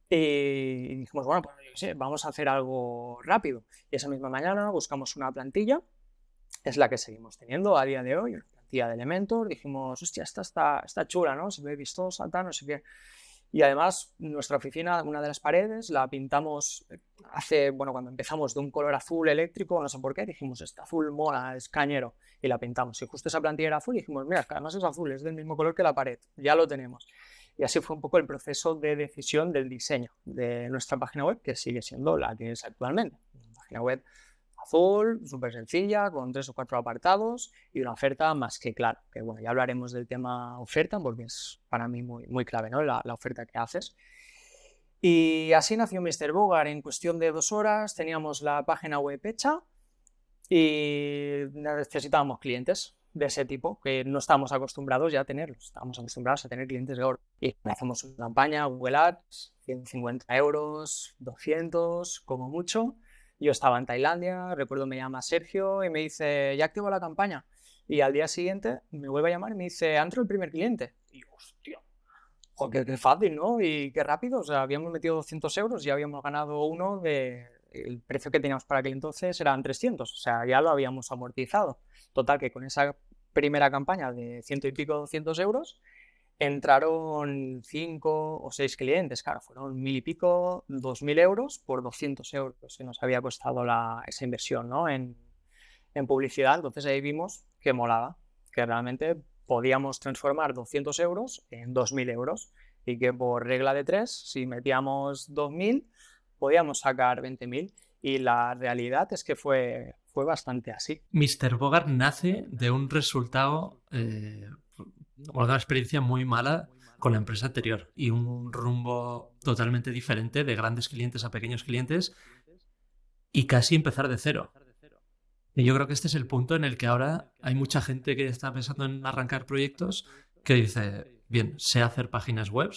y dijimos, bueno, pues yo qué sé, vamos a hacer algo rápido. Y esa misma mañana buscamos una plantilla, es la que seguimos teniendo a día de hoy, de Elementor, dijimos, hostia, esta está chula, ¿no? Se ve vistosa, tal, no sé qué. Y además, nuestra oficina, una de las paredes, la pintamos cuando empezamos de un color azul eléctrico, no sé por qué, dijimos, este azul mola, es cañero, y la pintamos. Y justo esa plantilla era azul y dijimos, mira, además es azul, es del mismo color que la pared, ya lo tenemos. Y así fue un poco el proceso de decisión del diseño de nuestra página web, que sigue siendo la que es actualmente. Una página web azul, súper sencilla, con 3 o 4 apartados y una oferta más que clara. Que bueno, ya hablaremos del tema oferta porque es para mí muy, muy clave, ¿no? La oferta que haces. Y así nació Mr. Bogart. En cuestión de 2 horas teníamos la página web hecha y necesitábamos clientes de ese tipo que no estábamos acostumbrados ya a tenerlos. Estábamos acostumbrados a tener clientes de oro. Y hacemos una campaña, Google Ads, 150 euros, 200, como mucho. Yo estaba en Tailandia, recuerdo me llama Sergio y me dice, ya activo la campaña. Y al día siguiente me vuelve a llamar y me dice, ¿ha entrado el primer cliente? Y yo, hostia, qué fácil, ¿no? Y qué rápido, o sea, habíamos metido 200 euros y habíamos ganado uno de... El precio que teníamos para aquel entonces eran 300, o sea, ya lo habíamos amortizado. Total, que con esa primera campaña de 100 y pico, 200 euros, entraron 5 o 6 clientes, claro, fueron 1.000 y pico, 2.000 euros por 200 euros que nos había costado esa inversión, ¿no? en publicidad. Entonces ahí vimos que molaba, que realmente podíamos transformar 200 euros en 2.000 euros y que por regla de 3, si metíamos 2.000, podíamos sacar 20.000 y la realidad es que fue bastante así. Mr. Bogart nace de un resultado... una experiencia muy mala con la empresa anterior y un rumbo totalmente diferente de grandes clientes a pequeños clientes y casi empezar de cero. Y yo creo que este es el punto en el que ahora hay mucha gente que está pensando en arrancar proyectos que dice, bien, sé hacer páginas web,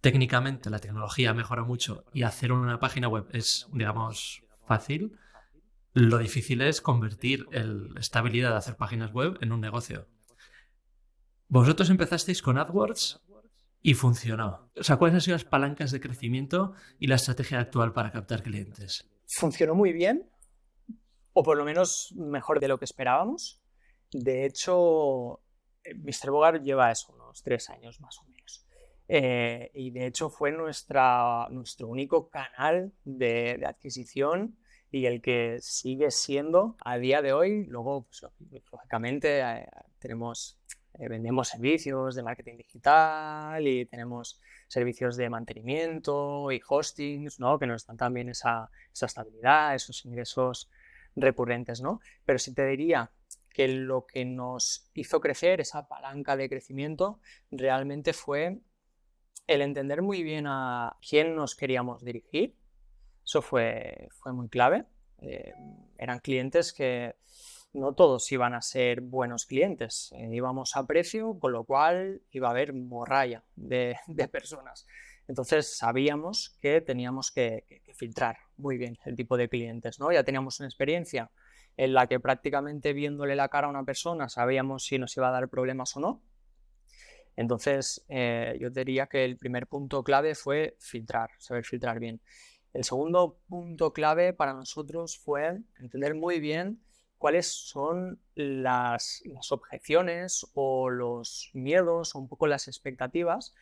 técnicamente la tecnología mejora mucho y hacer una página web es, digamos, fácil. Lo difícil es convertir esta habilidad de hacer páginas web en un negocio. Vosotros empezasteis con AdWords y funcionó. O sea, ¿cuáles han sido las palancas de crecimiento y la estrategia actual para captar clientes? Funcionó muy bien, o por lo menos mejor de lo que esperábamos. De hecho, Mr. Bogart lleva eso, unos 3 años más o menos. Y de hecho fue nuestro único canal de adquisición y el que sigue siendo a día de hoy. Luego, pues, lógicamente, vendemos servicios de marketing digital y tenemos servicios de mantenimiento y hostings, ¿no? Que nos dan también esa estabilidad, esos ingresos recurrentes, ¿no? Pero sí te diría que lo que nos hizo crecer, esa palanca de crecimiento, realmente fue el entender muy bien a quién nos queríamos dirigir. Eso fue muy clave. Eran clientes que no todos iban a ser buenos clientes. Íbamos a precio, con lo cual iba a haber morralla de personas. Entonces sabíamos que teníamos que filtrar muy bien el tipo de clientes, ¿no? Ya teníamos una experiencia en la que prácticamente viéndole la cara a una persona sabíamos si nos iba a dar problemas o no. Entonces yo diría que el primer punto clave fue filtrar, saber filtrar bien. El segundo punto clave para nosotros fue entender muy bien cuáles son las objeciones o los miedos o un poco las expectativas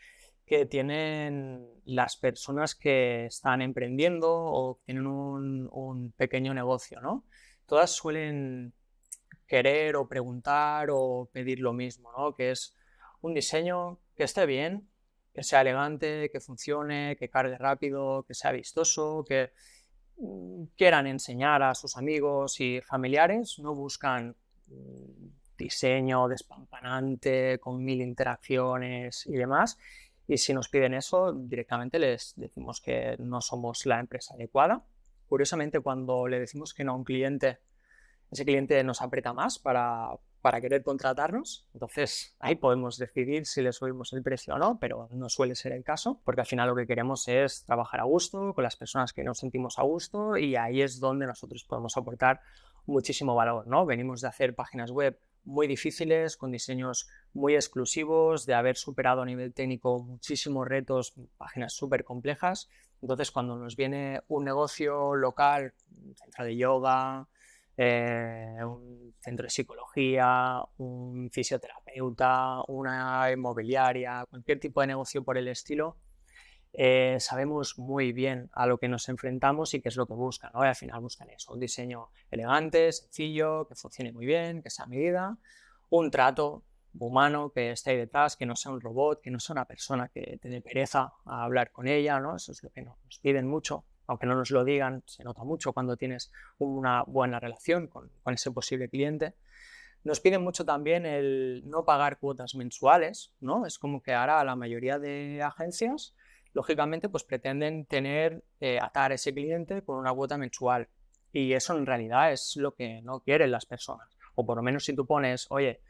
que tienen las personas que están emprendiendo o tienen un pequeño negocio, ¿no? Todas suelen querer o preguntar o pedir lo mismo, ¿no? Que es un diseño que esté bien, que sea elegante, que funcione, que cargue rápido, que sea vistoso, que quieran enseñar a sus amigos y familiares. No buscan diseño despampanante con 1000 interacciones y demás, y si nos piden eso directamente les decimos que no somos la empresa adecuada. Curiosamente, cuando le decimos que no a un cliente, ese cliente nos aprieta más para querer contratarnos. Entonces ahí podemos decidir si le subimos el precio o no, pero no suele ser el caso, porque al final lo que queremos es trabajar a gusto con las personas que nos sentimos a gusto, y ahí es donde nosotros podemos aportar muchísimo valor, ¿no? Venimos de hacer páginas web muy difíciles, con diseños muy exclusivos, de haber superado a nivel técnico muchísimos retos, páginas súper complejas. Entonces cuando nos viene un negocio local, un centro de yoga, un centro de psicología, un fisioterapeuta, una inmobiliaria, cualquier tipo de negocio por el estilo, sabemos muy bien a lo que nos enfrentamos y qué es lo que buscan, ¿no? Y al final buscan eso, un diseño elegante, sencillo, que funcione muy bien, que sea a medida, un trato humano que esté ahí detrás, que no sea un robot, que no sea una persona que te dé pereza a hablar con ella, ¿no? Eso es lo que nos piden mucho. Aunque no nos lo digan, se nota mucho cuando tienes una buena relación con ese posible cliente. Nos piden mucho también el no pagar cuotas mensuales, ¿no? Es como que ahora la mayoría de agencias, lógicamente, pues pretenden atar a ese cliente con una cuota mensual. Y eso en realidad es lo que no quieren las personas. O por lo menos si tú pones, oye,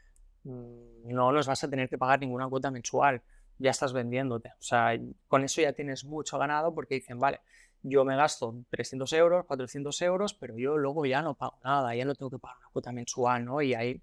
no nos vas a tener que pagar ninguna cuota mensual, ya estás vendiéndote. O sea, con eso ya tienes mucho ganado, porque dicen, vale, yo me gasto 300 euros, 400 euros, pero yo luego ya no pago nada, ya no tengo que pagar una cuota mensual, ¿no? Y ahí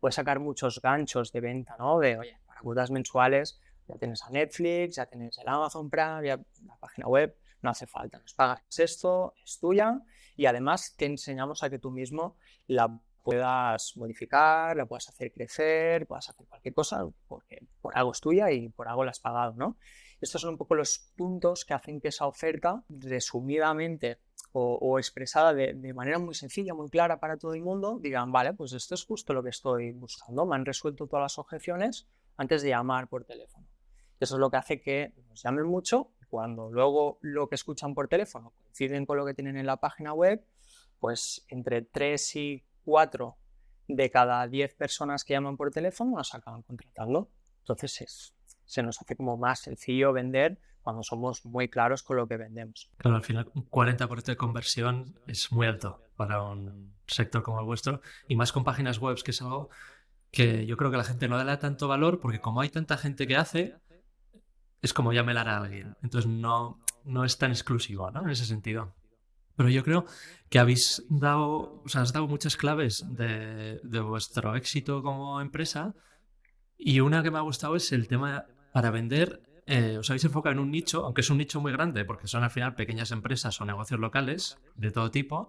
puedes sacar muchos ganchos de venta, ¿no? De, oye, para cuotas mensuales ya tienes a Netflix, ya tienes el Amazon Prime, ya la página web, no hace falta, nos pagas esto, es tuya, y además te enseñamos a que tú mismo la puedas modificar, la puedas hacer crecer, puedas hacer cualquier cosa, porque por algo es tuya y por algo la has pagado, ¿no? Estos son un poco los puntos que hacen que esa oferta, resumidamente o expresada de manera muy sencilla, muy clara para todo el mundo, digan, vale, pues esto es justo lo que estoy buscando, me han resuelto todas las objeciones antes de llamar por teléfono. Eso es lo que hace que nos llamen mucho. Cuando luego lo que escuchan por teléfono coinciden con lo que tienen en la página web, pues entre 3 y 4 de cada 10 personas que llaman por teléfono nos acaban contratando. Entonces es se nos hace como más sencillo vender cuando somos muy claros con lo que vendemos. Claro, al final un 40% de conversión es muy alto para un sector como el vuestro, y más con páginas web, que es algo que yo creo que la gente no le da tanto valor, porque como hay tanta gente que hace, es como ya me la hará alguien. Entonces no es tan exclusivo, ¿no? En ese sentido. Pero yo creo que habéis dado, o sea, has dado muchas claves de vuestro éxito como empresa, y una que me ha gustado es el tema para vender. Os habéis enfocado en un nicho, aunque es un nicho muy grande, porque son al final pequeñas empresas o negocios locales de todo tipo,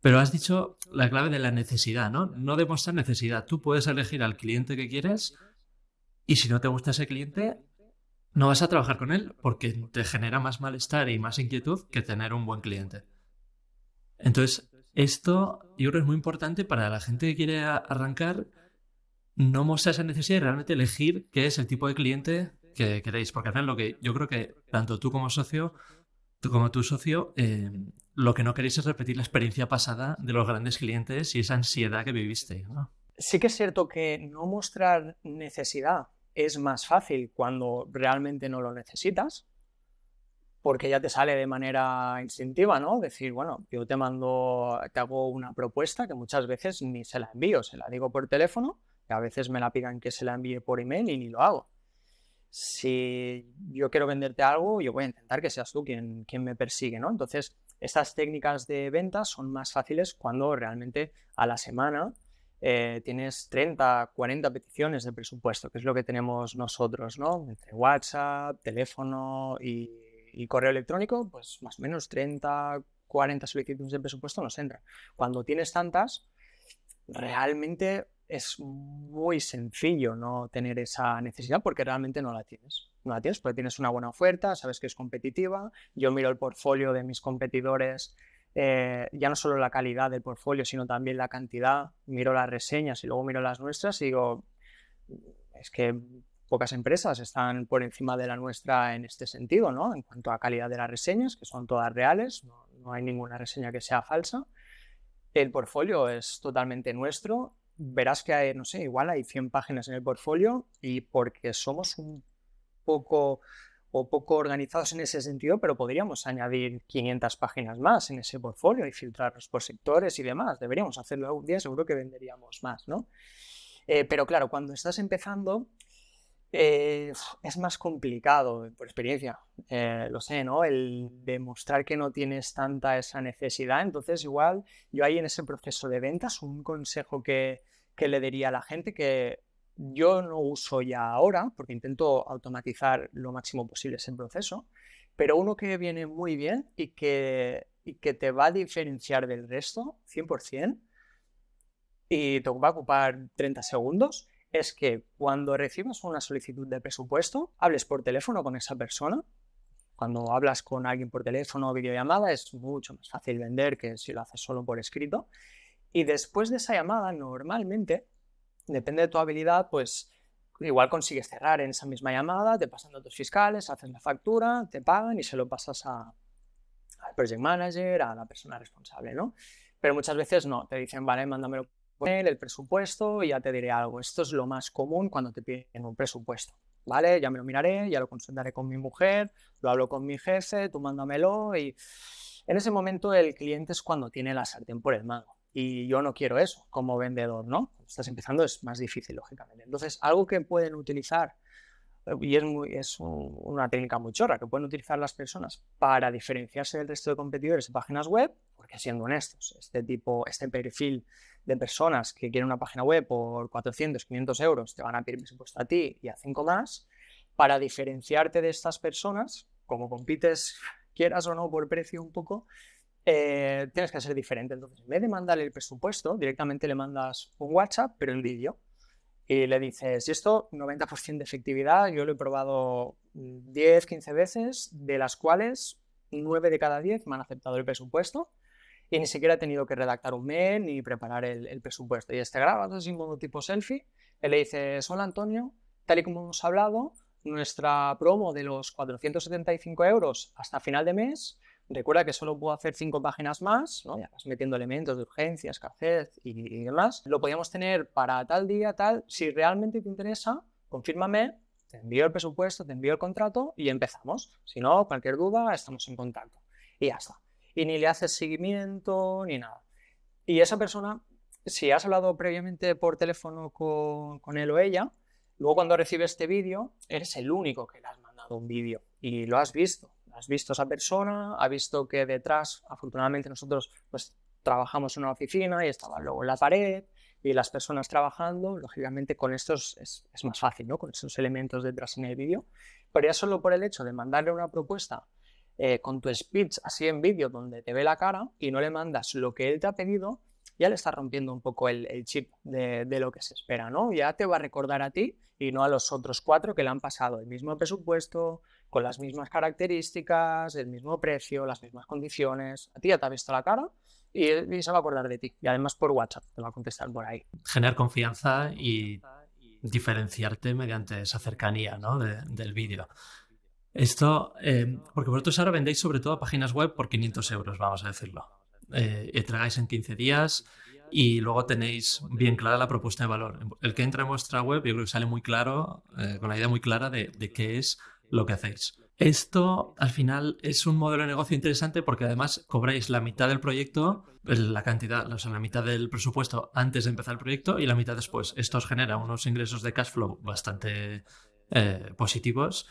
pero has dicho la clave de la necesidad, ¿no? No demostrar necesidad. Tú puedes elegir al cliente que quieres, y si no te gusta ese cliente, no vas a trabajar con él, porque te genera más malestar y más inquietud que tener un buen cliente. Entonces, esto yo creo que es muy importante para la gente que quiere arrancar, no mostrar esa necesidad y realmente elegir qué es el tipo de cliente que queréis, porque al final lo que yo creo que tanto tú como socio, lo que no queréis es repetir la experiencia pasada de los grandes clientes y esa ansiedad que vivisteis, ¿no? Sí que es cierto que no mostrar necesidad es más fácil cuando realmente no lo necesitas, porque ya te sale de manera instintiva, ¿no? Decir, bueno, yo te hago una propuesta que muchas veces ni se la envío, se la digo por teléfono, y a veces me la pidan que se la envíe por email y ni lo hago. Si yo quiero venderte algo, yo voy a intentar que seas tú quien me persigue, ¿no? Entonces, estas técnicas de ventas son más fáciles cuando realmente a la semana tienes 30, 40 peticiones de presupuesto, que es lo que tenemos nosotros, ¿no? Entre WhatsApp, teléfono y correo electrónico, pues más o menos 30, 40 solicitudes de presupuesto nos entran. Cuando tienes tantas, realmente es muy sencillo no tener esa necesidad, porque realmente no la tienes. No la tienes porque tienes una buena oferta, sabes que es competitiva. Yo miro el portfolio de mis competidores, ya no solo la calidad del portfolio, sino también la cantidad. Miro las reseñas y luego miro las nuestras y digo, es que pocas empresas están por encima de la nuestra en este sentido, ¿no? En cuanto a calidad de las reseñas, que son todas reales, no hay ninguna reseña que sea falsa. El portfolio es totalmente nuestro. Verás que hay, no sé, igual hay 100 páginas en el portfolio, y porque somos un poco organizados en ese sentido, pero podríamos añadir 500 páginas más en ese portfolio y filtrarlos por sectores y demás. Deberíamos hacerlo algún día, seguro que venderíamos más, ¿no? Pero claro, cuando estás empezando es más complicado, por experiencia, lo sé, ¿no? El demostrar que no tienes tanta esa necesidad. Entonces, igual, yo ahí en ese proceso de ventas, un consejo que le diría a la gente, que yo no uso ya ahora, porque intento automatizar lo máximo posible ese proceso, pero uno que viene muy bien y que te va a diferenciar del resto 100% y te va a ocupar 30 segundos, es que cuando recibas una solicitud de presupuesto, hables por teléfono con esa persona. Cuando hablas con alguien por teléfono o videollamada es mucho más fácil vender que si lo haces solo por escrito. Y después de esa llamada, normalmente, depende de tu habilidad, pues igual consigues cerrar en esa misma llamada, te pasan datos fiscales, haces la factura, te pagan y se lo pasas al project manager, a la persona responsable, ¿no? Pero muchas veces no, te dicen, vale, mándamelo por el presupuesto y ya te diré algo. Esto es lo más común cuando te piden un presupuesto, ¿vale? Ya me lo miraré, ya lo consultaré con mi mujer, lo hablo con mi jefe, tú mándamelo. Y en ese momento el cliente es cuando tiene la sartén por el mango. Y yo no quiero eso como vendedor, ¿no? Cuando estás empezando es más difícil, lógicamente. Entonces, algo que pueden utilizar, y es una técnica muy chorra, que pueden utilizar las personas para diferenciarse del resto de competidores en páginas web, porque siendo honestos, este perfil de personas que quieren una página web por 400, 500 euros, te van a pedir presupuesto a ti y a 5 más. Para diferenciarte de estas personas, como compites, quieras o no, por precio un poco, tienes que ser diferente. Entonces, en vez de mandarle el presupuesto, directamente le mandas un WhatsApp, pero en vídeo. Y le dices, y esto, 90% de efectividad, yo lo he probado 10, 15 veces, de las cuales 9 de cada 10 me han aceptado el presupuesto y ni siquiera he tenido que redactar un mail ni preparar el presupuesto. Y este grabado así en modo tipo selfie, y le dices, hola Antonio, tal y como hemos hablado, nuestra promo de los 475 euros hasta final de mes. Recuerda que solo puedo hacer 5 páginas más, ¿no? Ya vas metiendo elementos de urgencia, escasez y demás. Lo podíamos tener para tal día, tal. Si realmente te interesa, confírmame Te envío el presupuesto, te envío el contrato y empezamos. Si no, cualquier duda, estamos en contacto. Y ya está. Y ni le haces seguimiento ni nada. Y esa persona, si has hablado previamente por teléfono con él o ella, luego cuando recibe este vídeo, eres el único que le has mandado un vídeo y lo has visto. Has visto a esa persona, ha visto que detrás, afortunadamente nosotros pues trabajamos en una oficina y estaba luego en la pared y las personas trabajando, lógicamente con estos es más fácil, ¿no? Con estos elementos detrás en el vídeo, pero ya solo por el hecho de mandarle una propuesta con tu speech así en vídeo donde te ve la cara y no le mandas lo que él te ha pedido, ya le está rompiendo un poco el chip de lo que se espera, ¿no? Ya te va a recordar a ti y no a los otros cuatro que le han pasado el mismo presupuesto, con las mismas características, el mismo precio, las mismas condiciones. A ti ya te ha visto la cara y se va a acordar de ti. Y además por WhatsApp te va a contestar por ahí. Generar confianza y diferenciarte mediante esa cercanía, ¿no? del vídeo. Esto, porque vosotros ahora vendéis sobre todo a páginas web por 500 euros, vamos a decirlo. Entregáis en 15 días y luego tenéis bien clara la propuesta de valor. El que entra en vuestra web, yo creo que sale muy claro, con la idea muy clara de qué es lo que hacéis. Esto al final es un modelo de negocio interesante porque además cobráis la mitad del proyecto, la cantidad, o sea, la mitad del presupuesto antes de empezar el proyecto y la mitad después. Esto os genera unos ingresos de cash flow bastante positivos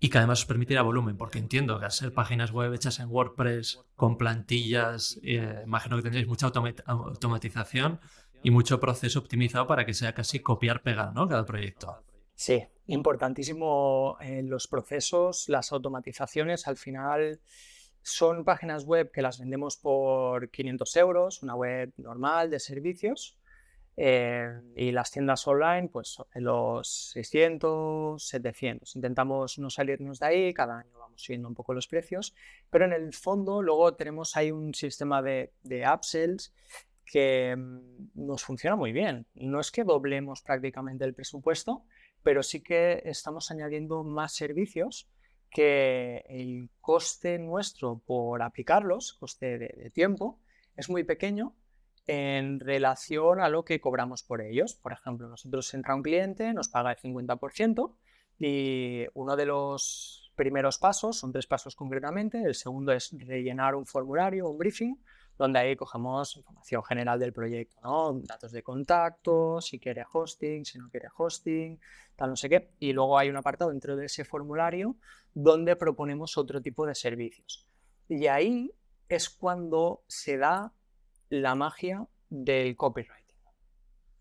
y que además os permitirá volumen, porque entiendo que al ser páginas web hechas en WordPress con plantillas, imagino que tendréis mucha automatización y mucho proceso optimizado para que sea casi copiar-pegar, ¿no? Cada proyecto. Sí, importantísimo los procesos, las automatizaciones. Al final son páginas web que las vendemos por 500 euros, una web normal de servicios, y las tiendas online pues en los 600, 700. Intentamos no salirnos de ahí, cada año vamos subiendo un poco los precios, pero en el fondo luego tenemos ahí un sistema de upsells que nos funciona muy bien. No es que doblemos prácticamente el presupuesto, pero sí que estamos añadiendo más servicios que el coste nuestro por aplicarlos, coste de tiempo, es muy pequeño en relación a lo que cobramos por ellos. Por ejemplo, nosotros entra un cliente, nos paga el 50% y uno de los primeros pasos, son 3 pasos concretamente, el segundo es rellenar un formulario, un briefing, donde ahí cogemos información general del proyecto, ¿no? Datos de contacto, si quiere hosting, si no quiere hosting, tal no sé qué. Y luego hay un apartado dentro de ese formulario donde proponemos otro tipo de servicios. Y ahí es cuando se da la magia del copywriting.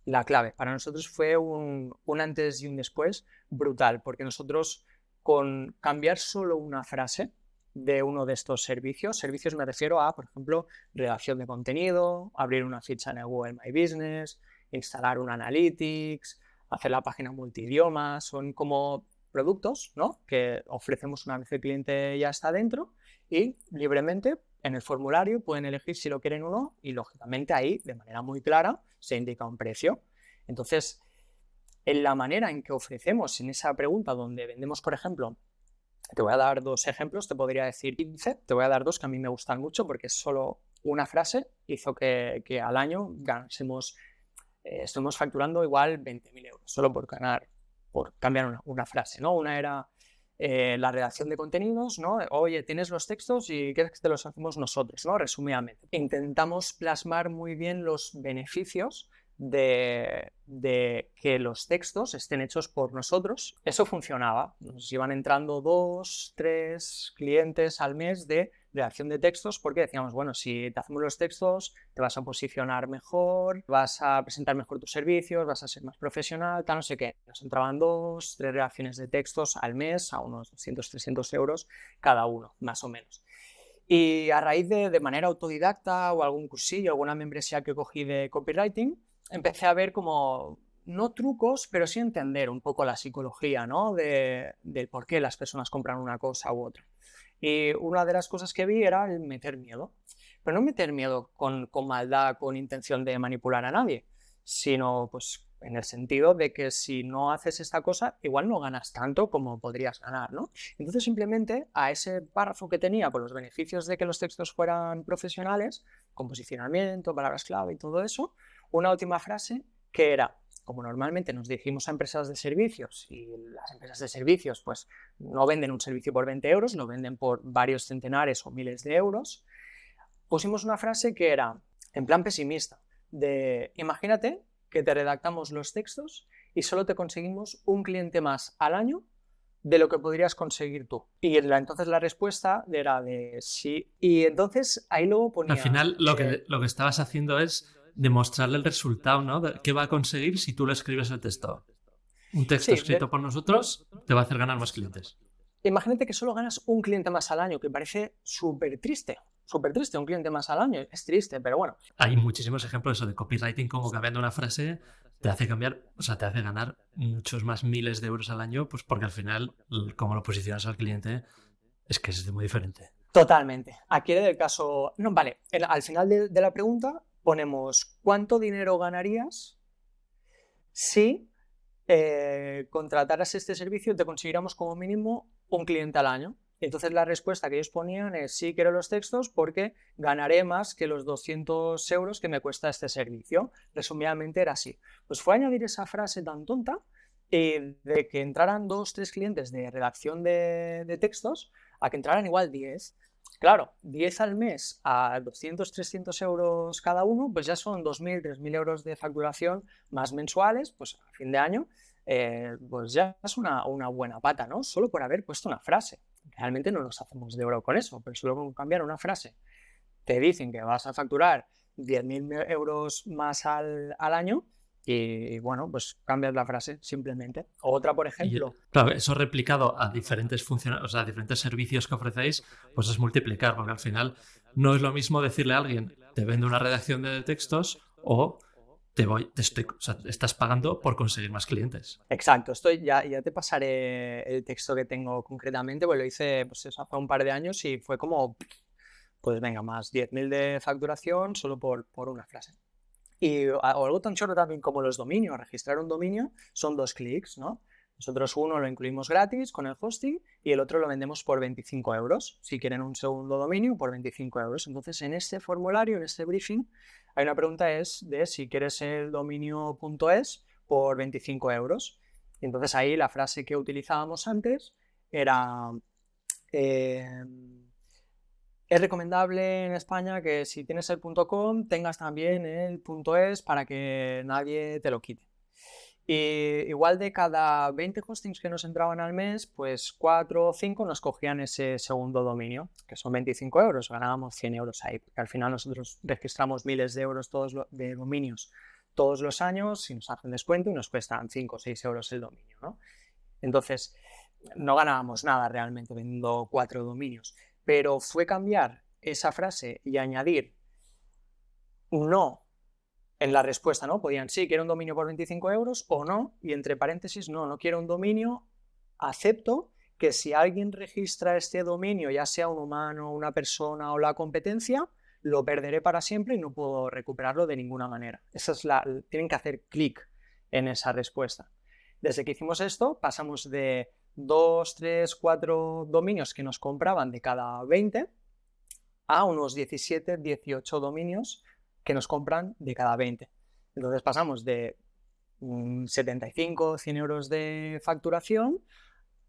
La clave para nosotros fue un antes y un después brutal, porque nosotros con cambiar solo una frase de uno de estos servicios, me refiero a, por ejemplo, redacción de contenido, abrir una ficha en el Google My Business, instalar un Analytics, hacer la página multidiomas, son como productos, ¿no? Que ofrecemos una vez el cliente ya está dentro y libremente en el formulario pueden elegir si lo quieren o no y lógicamente ahí de manera muy clara se indica un precio. Entonces, en la manera en que ofrecemos en esa pregunta donde vendemos, por ejemplo, te voy a dar 2 ejemplos, te podría decir 15, te voy a dar 2 que a mí me gustan mucho porque solo una frase hizo que al año ganásemos, estuvimos facturando igual 20.000 euros solo por ganar, por cambiar una frase, ¿no? Una era la redacción de contenidos, ¿no? Oye, tienes los textos y quieres que te los hacemos nosotros, ¿no? Resumidamente. Intentamos plasmar muy bien los beneficios de que los textos estén hechos por nosotros. Eso funcionaba. Nos iban entrando 2, 3 clientes al mes de redacción de textos porque decíamos, bueno, si te hacemos los textos, te vas a posicionar mejor, vas a presentar mejor tus servicios, vas a ser más profesional, tal, no sé qué. Nos entraban 2, 3 redacciones de textos al mes a unos 200, 300 euros cada uno, más o menos. Y a raíz de manera autodidacta o algún cursillo, alguna membresía que cogí de copywriting, empecé a ver como, no trucos, pero sí entender un poco la psicología, ¿no? Del por qué las personas compran una cosa u otra. Y una de las cosas que vi era el meter miedo. Pero no meter miedo con maldad, con intención de manipular a nadie, sino pues en el sentido de que si no haces esta cosa, igual no ganas tanto como podrías ganar, ¿no? Entonces simplemente a ese párrafo que tenía por los beneficios de que los textos fueran profesionales, con posicionamiento, palabras clave y todo eso, una última frase que era, como normalmente nos dirigimos a empresas de servicios y las empresas de servicios pues no venden un servicio por 20 euros, lo venden por varios centenares o miles de euros, pusimos una frase que era en plan pesimista, de imagínate que te redactamos los textos y solo te conseguimos un cliente más al año de lo que podrías conseguir tú. Y entonces la respuesta era de sí. Y entonces ahí luego ponía... Al final lo que estabas haciendo es demostrarle el resultado, ¿no? ¿Qué va a conseguir si tú le escribes el texto? Un texto escrito por nosotros te va a hacer ganar más clientes. Imagínate que solo ganas un cliente más al año, que parece súper triste. Súper triste, un cliente más al año, es triste, pero bueno. Hay muchísimos ejemplos de eso, de copywriting, como cambiando una frase te hace cambiar, o sea, te hace ganar muchos más miles de euros al año, pues porque al final, como lo posicionas al cliente, es que es muy diferente. Totalmente. Aquí en el caso... No, vale, al final de la pregunta ponemos ¿cuánto dinero ganarías si contrataras este servicio y te consiguiéramos como mínimo un cliente al año? Entonces la respuesta que ellos ponían es sí, quiero los textos porque ganaré más que los 200 euros que me cuesta este servicio. Resumidamente era así. Pues fue añadir esa frase tan tonta de que entraran 2 o 3 clientes de redacción de textos a que entraran igual 10. Claro, 10 al mes a 200, 300 euros cada uno, pues ya son 2.000, 3.000 euros de facturación más mensuales, pues a fin de año, pues ya es una buena pata, ¿no? Solo por haber puesto una frase. Realmente no nos hacemos de oro con eso, pero solo con cambiar una frase. Te dicen que vas a facturar 10.000 euros más al año y, bueno, pues cambias la frase simplemente. Otra, por ejemplo... Claro, eso replicado a diferentes funcionarios, o sea, a diferentes servicios que ofrecéis, pues es multiplicar, porque al final no es lo mismo decirle a alguien te vendo una redacción de textos o... estás pagando por conseguir más clientes. Exacto, ya te pasaré el texto que tengo concretamente, pues lo hice hace un par de años y fue como, pues venga, más 10.000 de facturación solo por una frase. O algo tan chorro también como los dominios, registrar un dominio son 2 clics, ¿no? Nosotros uno lo incluimos gratis con el hosting y el otro lo vendemos por 25 euros. Si quieren un segundo dominio, por 25 euros. Entonces, en este formulario, en este briefing, hay una pregunta de si quieres el dominio.es por 25 euros. Y entonces ahí la frase que utilizábamos antes era... es recomendable en España que si tienes el .com tengas también el .es para que nadie te lo quite. Y igual de cada 20 hostings que nos entraban al mes, pues 4 o 5 nos cogían ese segundo dominio, que son 25 euros, ganábamos 100 euros ahí, porque al final nosotros registramos miles de euros de dominios todos los años y nos hacen descuento y nos cuestan 5 o 6 euros el dominio, ¿no? Entonces, no ganábamos nada realmente vendiendo 4 dominios, pero fue cambiar esa frase y añadir no. En la respuesta, ¿no? Podían, sí, quiero un dominio por 25 euros o no, y entre paréntesis, no quiero un dominio, acepto que si alguien registra este dominio, ya sea un humano, una persona o la competencia, lo perderé para siempre y no puedo recuperarlo de ninguna manera. Tienen que hacer clic en esa respuesta. Desde que hicimos esto, pasamos de 2, 3, 4 dominios que nos compraban de cada 20 a unos 17, 18 dominios que nos compran de cada 20. Entonces pasamos de 75, 100 euros de facturación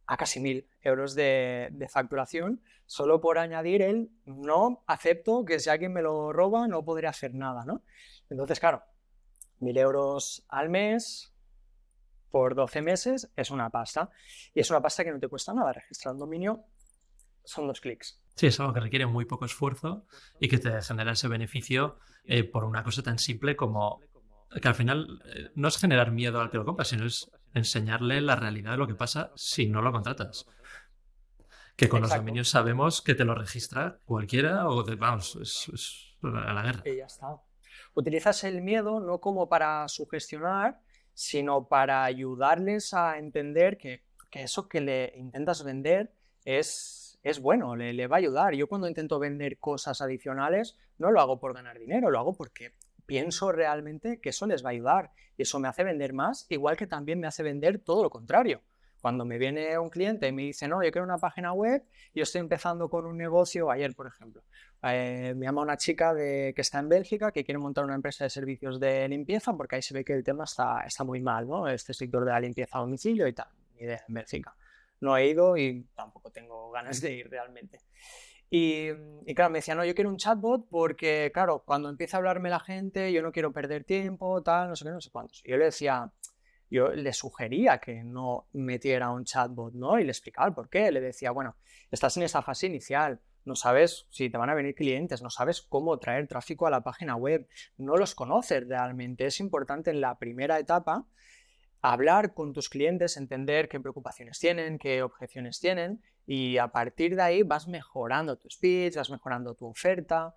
a casi 1.000 euros de facturación, solo por añadir el no acepto que si alguien me lo roba no podré hacer nada, ¿no? Entonces, claro, 1.000 euros al mes por 12 meses es una pasta. Y es una pasta que no te cuesta nada. Registrar un dominio son 2 clics. Sí, es algo que requiere muy poco esfuerzo y que te genera ese beneficio por una cosa tan simple como que al final no es generar miedo al que lo compra, sino es enseñarle la realidad de lo que pasa si no lo contratas. Que con Exacto. Los dominios sabemos que te lo registra cualquiera o es a la guerra. Y ya está. Utilizas el miedo no como para sugestionar, sino para ayudarles a entender que eso que le intentas vender es bueno, le va a ayudar. Yo cuando intento vender cosas adicionales no lo hago por ganar dinero, lo hago porque pienso realmente que eso les va a ayudar y eso me hace vender más, igual que también me hace vender todo lo contrario. Cuando me viene un cliente y me dice, no, yo quiero una página web, yo estoy empezando con un negocio, ayer por ejemplo, me llama una chica que está en Bélgica, que quiere montar una empresa de servicios de limpieza, porque ahí se ve que el tema está muy mal, ¿no? Este sector de la limpieza a domicilio y tal, ni idea en Bélgica. No he ido y tampoco tengo ganas de ir realmente. Y claro, me decía, no, yo quiero un chatbot porque, claro, cuando empieza a hablarme la gente, yo no quiero perder tiempo, tal, no sé qué, no sé cuántos. Y yo le decía... Yo le sugería que no metiera un chatbot, ¿no? Y le explicaba el por qué. Le decía, bueno, estás en esta fase inicial, no sabes si te van a venir clientes, no sabes cómo traer tráfico a la página web, no los conoces realmente. Es importante en la primera etapa hablar con tus clientes, entender qué preocupaciones tienen, qué objeciones tienen, y a partir de ahí vas mejorando tu speech, vas mejorando tu oferta.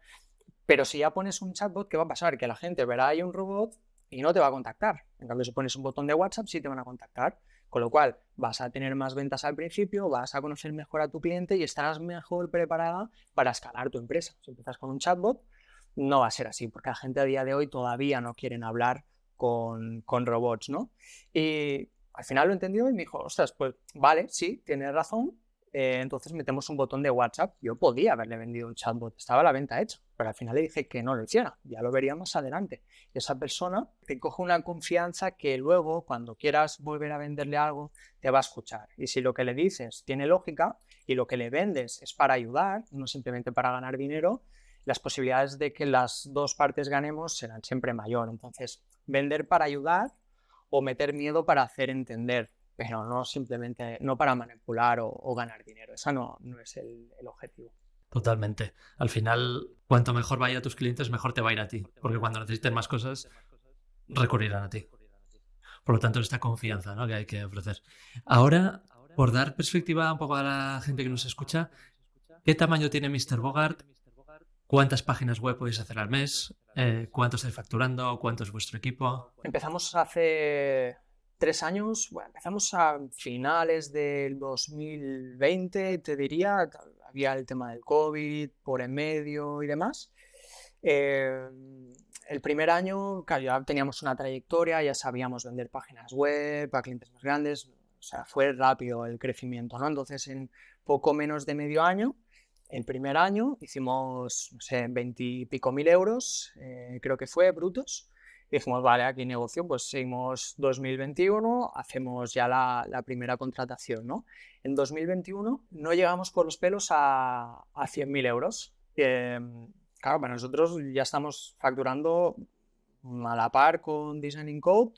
Pero si ya pones un chatbot, ¿qué va a pasar? Que la gente verá ahí un robot y no te va a contactar. En cambio, si pones un botón de WhatsApp, sí te van a contactar. Con lo cual, vas a tener más ventas al principio, vas a conocer mejor a tu cliente y estarás mejor preparada para escalar tu empresa. Si empiezas con un chatbot, no va a ser así, porque la gente a día de hoy todavía no quieren hablar con robots, ¿no? Y al final lo entendió y me dijo, ostras, pues vale, sí, tienes razón, entonces metemos un botón de WhatsApp. Yo podía haberle vendido un chatbot, estaba la venta hecha, pero al final le dije que no lo hiciera, ya lo vería más adelante. Y esa persona te coge una confianza que luego, cuando quieras volver a venderle algo, te va a escuchar. Y si lo que le dices tiene lógica y lo que le vendes es para ayudar, no simplemente para ganar dinero, las posibilidades de que las dos partes ganemos serán siempre mayor. Entonces, vender para ayudar o meter miedo para hacer entender, pero no simplemente, no para manipular o ganar dinero. Ese no es el objetivo. Totalmente. Al final, cuanto mejor vaya a tus clientes, mejor te va a ir a ti, porque cuando necesiten más cosas, recurrirán a ti. Por lo tanto, esta confianza, ¿no?, que hay que ofrecer. Ahora, por dar perspectiva un poco a la gente que nos escucha, ¿qué tamaño tiene Mr. Bogart? ¿Cuántas páginas web podéis hacer al mes? ¿Cuánto estáis facturando? ¿Cuánto es vuestro equipo? Empezamos hace 3 años, bueno, empezamos a finales del 2020, te diría, había el tema del COVID por en medio y demás. El primer año, claro, ya teníamos una trayectoria, ya sabíamos vender páginas web a clientes más grandes, o sea, fue rápido el crecimiento, ¿no? Entonces, en poco menos de medio año, el primer año hicimos, no sé, 20 y pico mil euros, creo que fue, brutos. Dijimos, vale, aquí negocio, pues seguimos 2021, hacemos ya la primera contratación, ¿no? En 2021 no llegamos por los pelos a 100.000 euros. Claro, para nosotros ya estamos facturando a la par con Designing Code,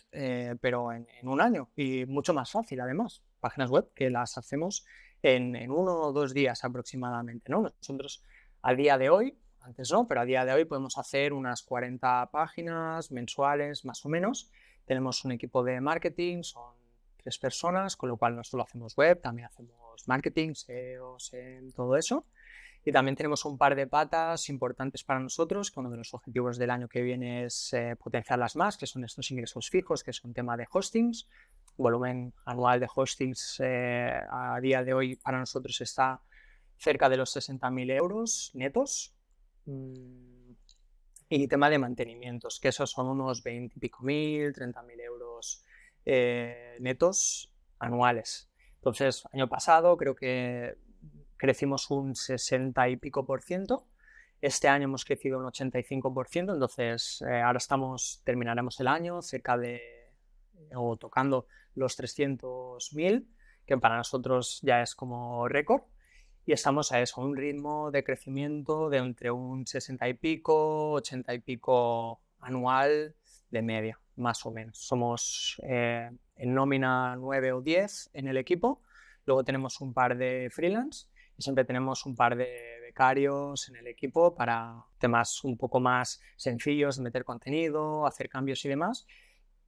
pero en un año, y mucho más fácil además. Páginas web que las hacemos en 1 o 2 días aproximadamente, ¿no? Nosotros a día de hoy, antes no, pero a día de hoy podemos hacer unas 40 páginas mensuales, más o menos. Tenemos un equipo de marketing, son 3 personas, con lo cual no solo hacemos web, también hacemos marketing, SEO, SEM, todo eso. Y también tenemos un par de patas importantes para nosotros, que uno de los objetivos del año que viene es potenciarlas más, que son estos ingresos fijos, que es un tema de hostings. Volumen anual de hostings a día de hoy para nosotros está cerca de los 60.000 euros netos. Y tema de mantenimientos, que esos son unos 20 y pico mil, 30.000 euros netos anuales. Entonces, año pasado creo que crecimos un 60 y pico %. Este año hemos crecido un 85%. Entonces, ahora terminaremos el año cerca de, o tocando los 300.000, que para nosotros ya es como récord. Y estamos a eso, un ritmo de crecimiento de entre un 60 y pico, 80 y pico anual de media, más o menos. Somos en nómina 9 o 10 en el equipo, luego tenemos un par de freelance y siempre tenemos un par de becarios en el equipo para temas un poco más sencillos, meter contenido, hacer cambios y demás.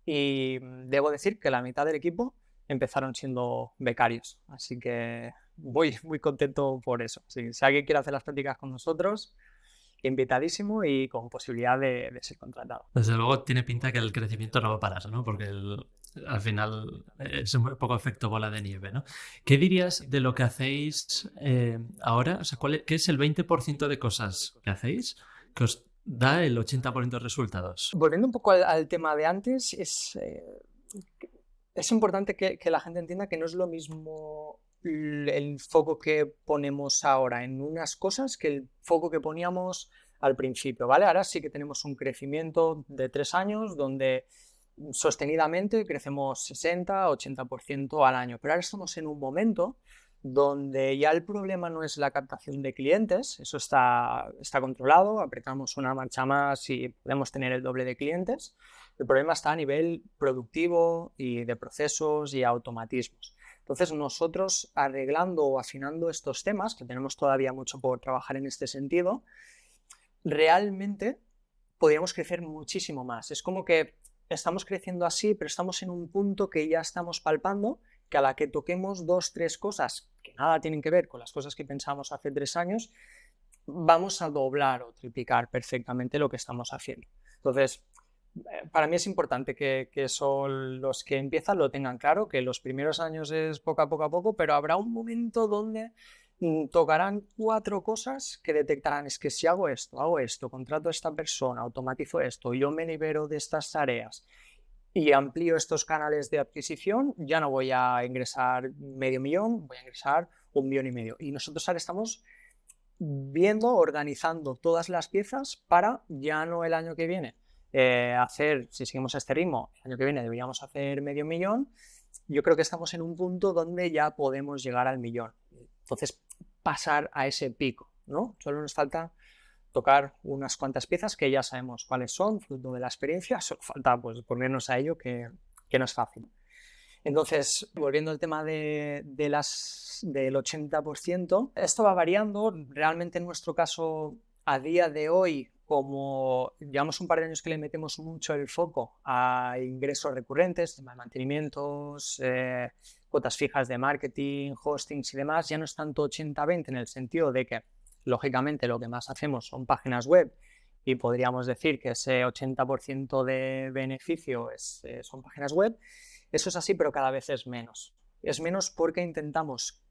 Y debo decir que la mitad del equipo empezaron siendo becarios, así que voy muy contento por eso. Si alguien quiere hacer las prácticas con nosotros, invitadísimo y con posibilidad de ser contratado. Desde luego tiene pinta que el crecimiento no va a parar, ¿no? Porque al final es un poco efecto bola de nieve, ¿no? ¿Qué dirías de lo que hacéis ahora? O sea, ¿qué es el 20% de cosas que hacéis que os da el 80% de resultados? Volviendo un poco al tema de antes, es importante que la gente entienda que no es lo mismo el foco que ponemos ahora en unas cosas que el foco que poníamos al principio, ¿vale? Ahora sí que tenemos un crecimiento de 3 años donde sostenidamente crecemos 60-80% al año, pero ahora estamos en un momento donde ya el problema no es la captación de clientes, eso está controlado, apretamos una marcha más y podemos tener el doble de clientes. El problema está a nivel productivo y de procesos y automatismos. Entonces nosotros arreglando o afinando estos temas, que tenemos todavía mucho por trabajar en este sentido, realmente podríamos crecer muchísimo más. Es como que estamos creciendo así, pero estamos en un punto que ya estamos palpando, que a la que toquemos 2-3 cosas que nada tienen que ver con las cosas que pensábamos hace 3 años, vamos a doblar o triplicar perfectamente lo que estamos haciendo. Entonces, para mí es importante que son los que empiezan lo tengan claro, que los primeros años es poco a poco, pero habrá un momento donde tocarán 4 cosas que detectarán, es que si hago esto, contrato a esta persona, automatizo esto, yo me libero de estas tareas y amplío estos canales de adquisición, ya no voy a ingresar 500.000, voy a ingresar 1,5 millones. Y nosotros ahora estamos viendo, organizando todas las piezas para ya no el año que viene hacer, si seguimos a este ritmo, el año que viene deberíamos hacer 500.000. Yo creo que estamos en un punto donde ya podemos llegar al 1,000,000. Entonces, pasar a ese pico, ¿no? Solo nos falta tocar unas cuantas piezas que ya sabemos cuáles son, fruto de la experiencia, solo falta pues ponernos a ello, que no es fácil. Entonces, volviendo al tema del 80%, esto va variando. Realmente en nuestro caso, a día de hoy, como llevamos un par de años que le metemos mucho el foco a ingresos recurrentes, tema de mantenimientos, cuotas fijas de marketing, hostings y demás, ya no es tanto 80-20 en el sentido de que, lógicamente, lo que más hacemos son páginas web y podríamos decir que ese 80% de beneficio son páginas web. Eso es así, pero cada vez es menos. Es menos porque intentamos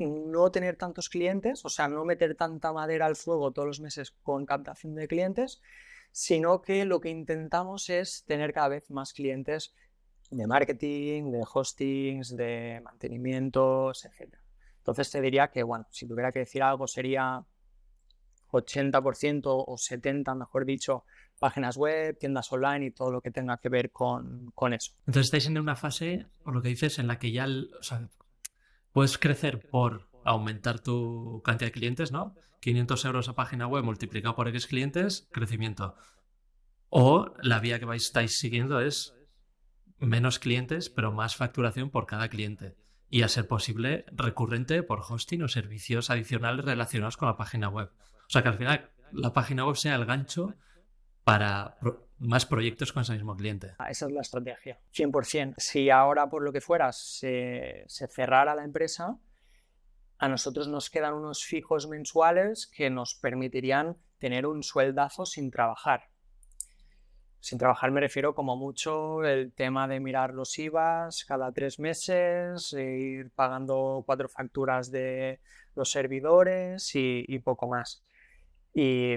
no tener tantos clientes, o sea, no meter tanta madera al fuego todos los meses con captación de clientes, sino que lo que intentamos es tener cada vez más clientes de marketing, de hostings, de mantenimientos, etc. Entonces te diría que, bueno, si tuviera que decir algo sería 80% o 70%, mejor dicho, páginas web, tiendas online y todo lo que tenga que ver con eso. Entonces estáis en una fase, por lo que dices, en la que ya... O sea, puedes crecer por aumentar tu cantidad de clientes, ¿no? 500 euros a página web multiplicado por X clientes, crecimiento. O la vía que estáis siguiendo es menos clientes, pero más facturación por cada cliente. Y a ser posible, recurrente por hosting o servicios adicionales relacionados con la página web. O sea, que al final la página web sea el gancho para más proyectos con ese mismo cliente. Esa es la estrategia, 100%. Si ahora, por lo que fuera, se cerrara la empresa, a nosotros nos quedan unos fijos mensuales que nos permitirían tener un sueldazo sin trabajar. Sin trabajar me refiero como mucho el tema de mirar los IVAs cada 3 meses, ir pagando 4 facturas de los servidores y poco más. Y...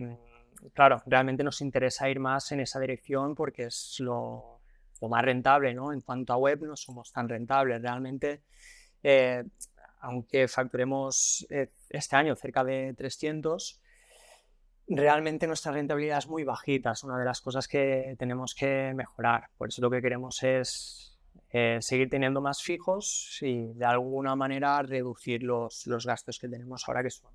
claro, realmente nos interesa ir más en esa dirección porque es lo más rentable, ¿no? En cuanto a web no somos tan rentables. Realmente, aunque facturemos este año cerca de 300, realmente nuestra rentabilidad es muy bajita. Es una de las cosas que tenemos que mejorar. Por eso lo que queremos es seguir teniendo más fijos y de alguna manera reducir los gastos que tenemos ahora, que son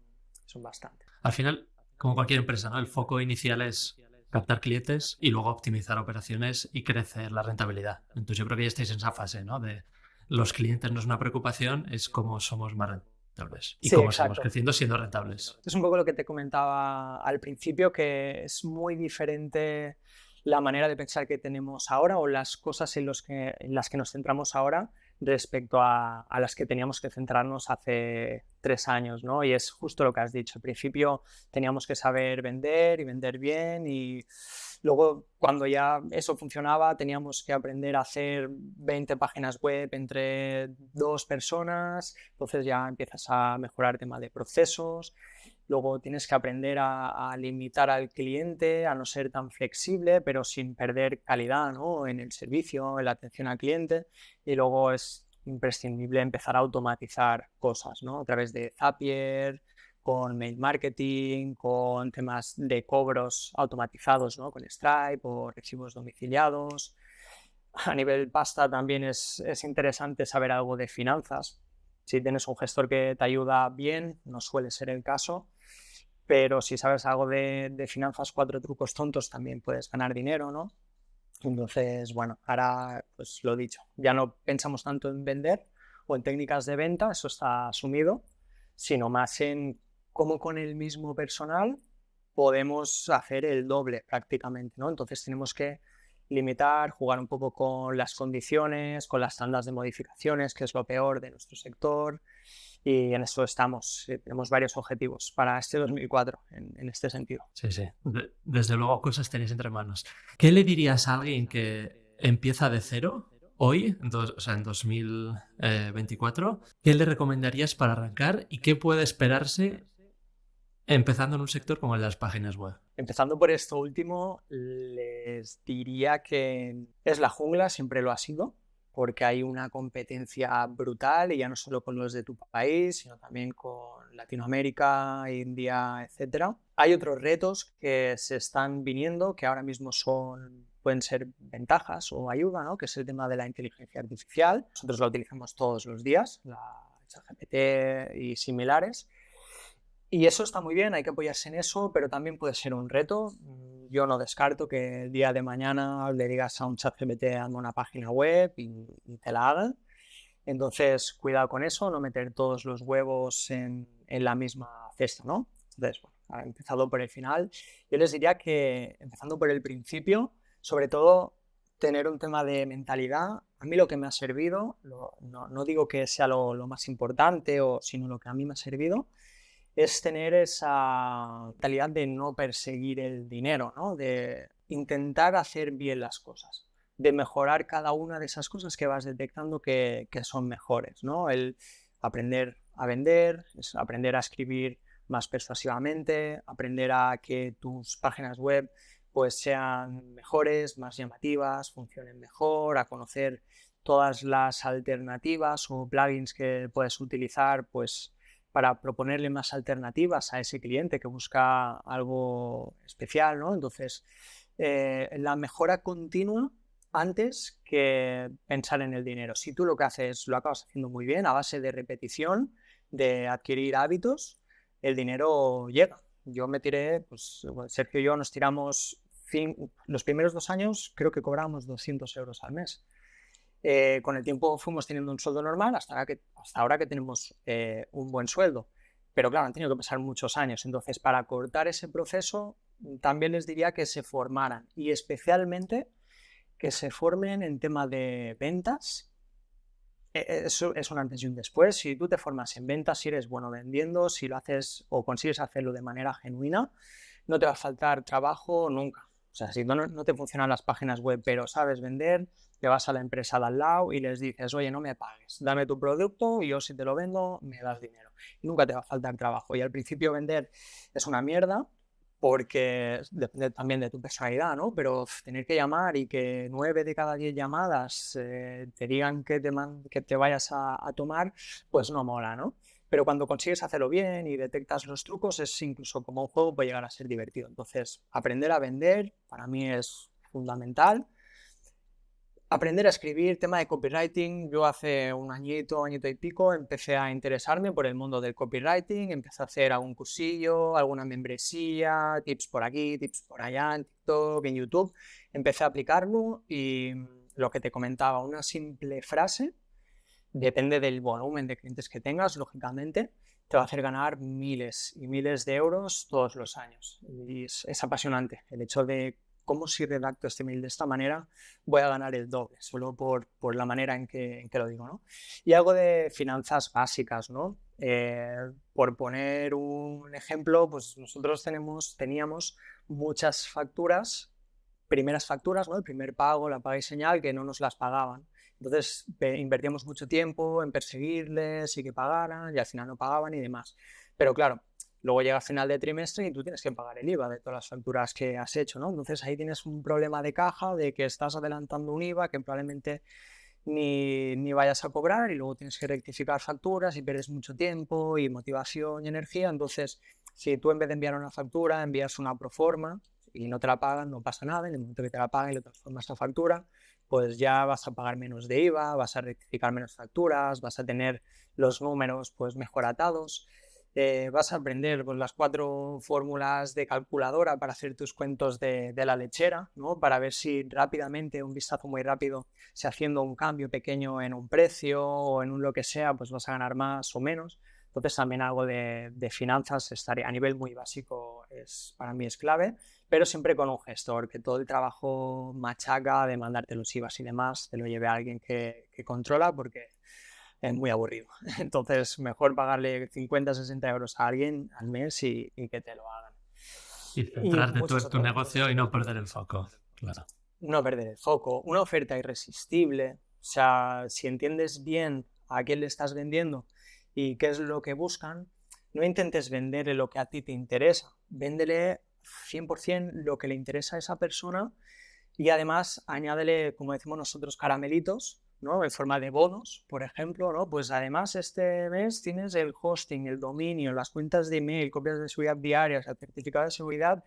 bastantes. Al final... como cualquier empresa, ¿no? El foco inicial es captar clientes y luego optimizar operaciones y crecer la rentabilidad. Entonces yo creo que ya estáis en esa fase, ¿no? De los clientes no es una preocupación, es cómo somos más rentables y cómo estamos creciendo siendo rentables. Es un poco lo que te comentaba al principio, que es muy diferente la manera de pensar que tenemos ahora o las cosas en las que nos centramos ahora respecto a las que teníamos que centrarnos hace 3 años, ¿no? Y es justo lo que has dicho. Al principio teníamos que saber vender y vender bien, y luego cuando ya eso funcionaba teníamos que aprender a hacer 20 páginas web entre 2 personas, entonces ya empiezas a mejorar el tema de procesos. Luego tienes que aprender a limitar al cliente, a no ser tan flexible, pero sin perder calidad, ¿no?, en el servicio, en la atención al cliente. Y luego es imprescindible empezar a automatizar cosas, ¿no?, a través de Zapier, con mail marketing, con temas de cobros automatizados, ¿no?, con Stripe o recibos domiciliados. A nivel pasta también es interesante saber algo de finanzas. Si tienes un gestor que te ayuda bien, no suele ser el caso, pero si sabes algo de finanzas, 4 trucos tontos, también puedes ganar dinero, ¿no? Entonces, bueno, ahora, pues lo dicho, ya no pensamos tanto en vender o en técnicas de venta, eso está asumido, sino más en cómo con el mismo personal podemos hacer el doble prácticamente, ¿no? Entonces tenemos que limitar, jugar un poco con las condiciones, con las tandas de modificaciones, que es lo peor de nuestro sector, y en eso estamos. Tenemos varios objetivos para este 2004 en este sentido. Sí, sí. Desde luego cosas tenéis entre manos. ¿Qué le dirías a alguien que empieza de cero hoy, en 2024? ¿Qué le recomendarías para arrancar y qué puede esperarse empezando en un sector como el de las páginas web? Empezando por esto último, les diría que es la jungla, siempre lo ha sido, porque hay una competencia brutal, y ya no solo con los de tu país, sino también con Latinoamérica, India, etc. Hay otros retos que se están viniendo, que ahora mismo pueden ser ventajas o ayuda, ¿no?, que es el tema de la inteligencia artificial. Nosotros la utilizamos todos los días, la ChatGPT y similares. Y eso está muy bien, hay que apoyarse en eso, pero también puede ser un reto. Yo no descarto que el día de mañana le digas a un ChatGPT hazme una página web y te la hagan. Entonces, cuidado con eso, no meter todos los huevos en la misma cesta, ¿no? Entonces, bueno, empezando por el final, yo les diría que, empezando por el principio, sobre todo tener un tema de mentalidad. A mí lo que me ha servido, no digo que sea lo más importante, sino lo que a mí me ha servido, es tener esa mentalidad de no perseguir el dinero, ¿no?, de intentar hacer bien las cosas, de mejorar cada una de esas cosas que vas detectando que son mejores, ¿no? El aprender a vender, aprender a escribir más persuasivamente, aprender a que tus páginas web pues sean mejores, más llamativas, funcionen mejor, a conocer todas las alternativas o plugins que puedes utilizar, pues para proponerle más alternativas a ese cliente que busca algo especial, ¿no? Entonces, la mejora continua antes que pensar en el dinero. Si tú lo que haces lo acabas haciendo muy bien, a base de repetición, de adquirir hábitos, el dinero llega. Yo me tiré, pues Sergio y yo nos tiramos, los primeros 2 años creo que cobrábamos 200 euros al mes. Con el tiempo fuimos teniendo un sueldo normal hasta ahora que tenemos un buen sueldo. Pero claro, han tenido que pasar muchos años. Entonces, para cortar ese proceso, también les diría que se formaran, y especialmente que se formen en tema de ventas. Eso es un antes y un después. Si tú te formas en ventas, si eres bueno vendiendo, si lo haces o consigues hacerlo de manera genuina, no te va a faltar trabajo nunca. O sea, si no te funcionan las páginas web, pero sabes vender, te vas a la empresa de al lado y les dices, oye, no me pagues, dame tu producto y yo si te lo vendo, me das dinero. Y nunca te va a faltar trabajo. Y al principio vender es una mierda porque depende también de tu personalidad, ¿no? Pero tener que llamar y que 9 de cada 10 llamadas te digan que te vayas a tomar, pues no mola, ¿no? Pero cuando consigues hacerlo bien y detectas los trucos, es incluso como un juego, puede llegar a ser divertido. Entonces, aprender a vender para mí es fundamental. Aprender a escribir, tema de copywriting. Yo hace un añito y pico, empecé a interesarme por el mundo del copywriting. Empecé a hacer algún cursillo, alguna membresía, tips por aquí, tips por allá, en TikTok, en YouTube. Empecé a aplicarlo y lo que te comentaba, una simple frase, depende del volumen de clientes que tengas, lógicamente, te va a hacer ganar miles y miles de euros todos los años. Y es apasionante el hecho de cómo, si redacto este mail de esta manera, voy a ganar el doble, solo por la manera en que lo digo, ¿no? Y algo de finanzas básicas, ¿no? Por poner un ejemplo, pues nosotros teníamos muchas facturas, primeras facturas, ¿no? El primer pago, la paga y señal, que no nos las pagaban. Entonces invertíamos mucho tiempo en perseguirles y que pagaran, y al final no pagaban y demás. Pero claro, Luego llega final de trimestre y tú tienes que pagar el IVA de todas las facturas que has hecho, ¿no? Entonces ahí tienes un problema de caja de que estás adelantando un IVA que probablemente ni vayas a cobrar, y luego tienes que rectificar facturas y pierdes mucho tiempo y motivación y energía. Entonces, si tú en vez de enviar una factura envías una proforma y no te la pagan, no pasa nada. En el momento que te la pagan y lo transformas a factura, pues ya vas a pagar menos de IVA, vas a rectificar menos facturas, vas a tener los números pues mejor atados. Vas a aprender pues, las 4 fórmulas de calculadora para hacer tus cuentos de la lechera, ¿no? Para ver si rápidamente, un vistazo muy rápido, si haciendo un cambio pequeño en un precio o en un lo que sea, pues vas a ganar más o menos. Entonces también algo de finanzas estaría, a nivel muy básico, para mí es clave, pero siempre con un gestor, que todo el trabajo machaca de mandarte los IVAs y demás te lo lleve a alguien que controla, porque es muy aburrido. Entonces, mejor pagarle 50, 60 euros a alguien al mes y que te lo hagan. Y centrarte tú en tu negocio y no perder el foco, claro. No perder el foco. Una oferta irresistible. O sea, si entiendes bien a quién le estás vendiendo y qué es lo que buscan, no intentes venderle lo que a ti te interesa. Véndele 100% lo que le interesa a esa persona y además añádele, como decimos nosotros, caramelitos, ¿no? En forma de bonos, por ejemplo, ¿no? Pues además este mes tienes el hosting, el dominio, las cuentas de email, copias de seguridad diarias, el certificado de seguridad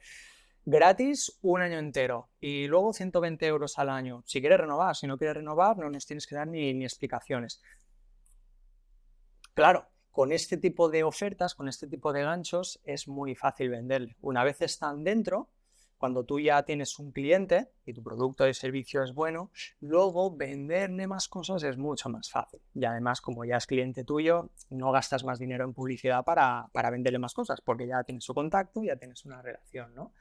gratis un año entero y luego 120 euros al año. Si quieres renovar, si no quieres renovar, no nos tienes que dar ni explicaciones. Claro, con este tipo de ofertas, con este tipo de ganchos es muy fácil venderle. Una vez están dentro, cuando tú ya tienes un cliente y tu producto o servicio es bueno, luego venderle más cosas es mucho más fácil. Y además, como ya es cliente tuyo, no gastas más dinero en publicidad para venderle más cosas, porque ya tienes su contacto, ya tienes una relación, ¿no?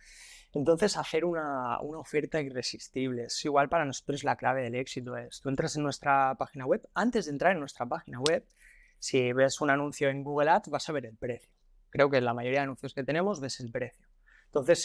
Entonces, hacer una oferta irresistible. Es igual, para nosotros la clave del éxito es, tú entras en nuestra página web, antes de entrar en nuestra página web, si ves un anuncio en Google Ads, vas a ver el precio. Creo que en la mayoría de anuncios que tenemos ves el precio. Entonces,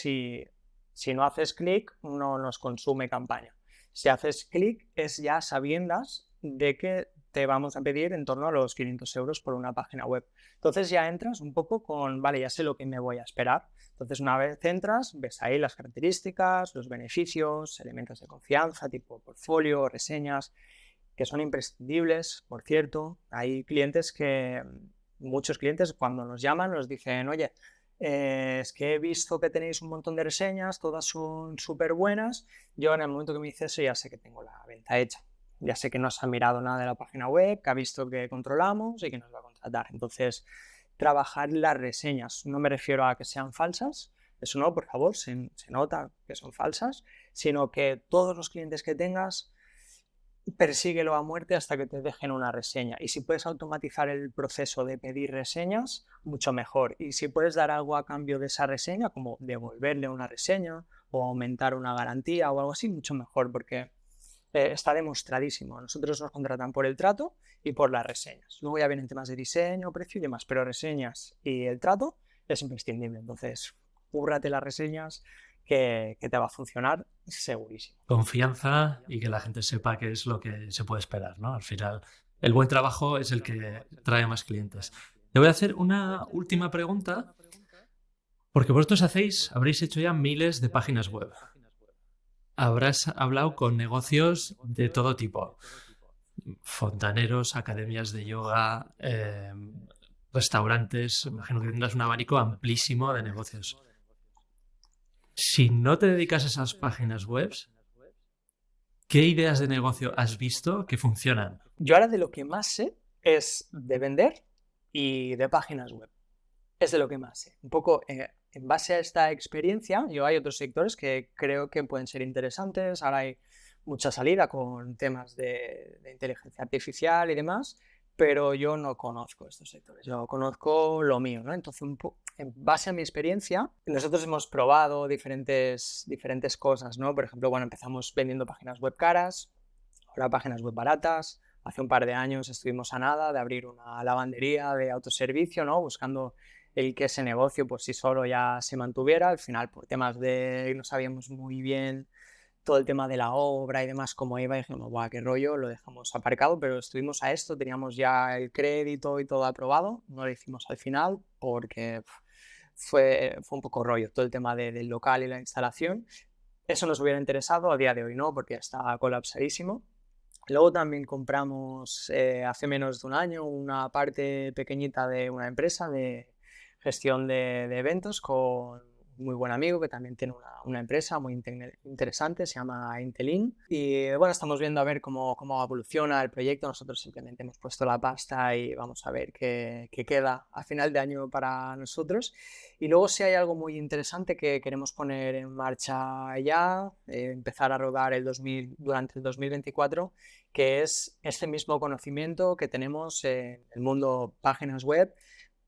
si no haces clic, no nos consume campaña. Si haces clic, es ya sabiendas de que te vamos a pedir en torno a los 500 euros por una página web. Entonces ya entras un poco con, vale, ya sé lo que me voy a esperar. Entonces una vez entras, ves ahí las características, los beneficios, elementos de confianza, tipo portfolio, reseñas, que son imprescindibles, por cierto. Hay clientes muchos clientes cuando nos llaman nos dicen, oye, es que he visto que tenéis un montón de reseñas, todas son súper buenas. Yo en el momento que me dice eso ya sé que tengo la venta hecha. Ya sé que no se ha mirado nada de la página web, que ha visto que controlamos y que nos va a contratar. Entonces, trabajar las reseñas. No me refiero a que sean falsas, eso no, por favor, se nota que son falsas, sino que todos los clientes que tengas, persíguelo a muerte hasta que te dejen una reseña. Y si puedes automatizar el proceso de pedir reseñas, mucho mejor. Y si puedes dar algo a cambio de esa reseña, como devolverle una reseña o aumentar una garantía o algo así, mucho mejor, porque está demostradísimo. Nosotros nos contratan por el trato y por las reseñas. Luego ya vienen temas de diseño, precio y demás, pero reseñas y el trato es imprescindible. Entonces, cúrrate las reseñas, que te va a funcionar segurísimo. Confianza y que la gente sepa qué es lo que se puede esperar, ¿no? Al final, el buen trabajo es el que trae más clientes. Te voy a hacer una última pregunta, porque vosotros habréis hecho ya miles de páginas web. Habrás hablado con negocios de todo tipo. Fontaneros, academias de yoga, restaurantes. Imagino que tendrás un abanico amplísimo de negocios. Si no te dedicas a esas páginas web, ¿qué ideas de negocio has visto que funcionan? Yo ahora de lo que más sé es de vender y de páginas web. Es de lo que más sé. Un poco en base a esta experiencia, hay otros sectores que creo que pueden ser interesantes. Ahora hay mucha salida con temas de inteligencia artificial y demás, pero yo no conozco estos sectores. Yo conozco lo mío, ¿no? Entonces, en base a mi experiencia, nosotros hemos probado diferentes cosas, ¿no? Por ejemplo, empezamos vendiendo páginas web caras, ahora páginas web baratas. Hace un par de años estuvimos a nada de abrir una lavandería de autoservicio, ¿no? Buscando el que ese negocio por sí solo ya se mantuviera. Al final, por temas de no sabíamos muy bien todo el tema de la obra y demás como iba, y dijimos, guau, qué rollo, lo dejamos aparcado, pero estuvimos a esto, teníamos ya el crédito y todo aprobado, no lo hicimos al final porque fue un poco rollo todo el tema del local y la instalación. Eso nos hubiera interesado, a día de hoy no, porque está colapsadísimo. Luego también compramos hace menos de un año una parte pequeñita de una empresa de gestión de eventos con un muy buen amigo que también tiene una empresa muy interesante, se llama Intelin. Y bueno, estamos viendo a ver cómo evoluciona el proyecto. Nosotros simplemente hemos puesto la pasta y vamos a ver qué queda a final de año para nosotros. Y luego si hay algo muy interesante que queremos poner en marcha ya, empezar a rodar durante el 2024, que es este mismo conocimiento que tenemos en el mundo páginas web,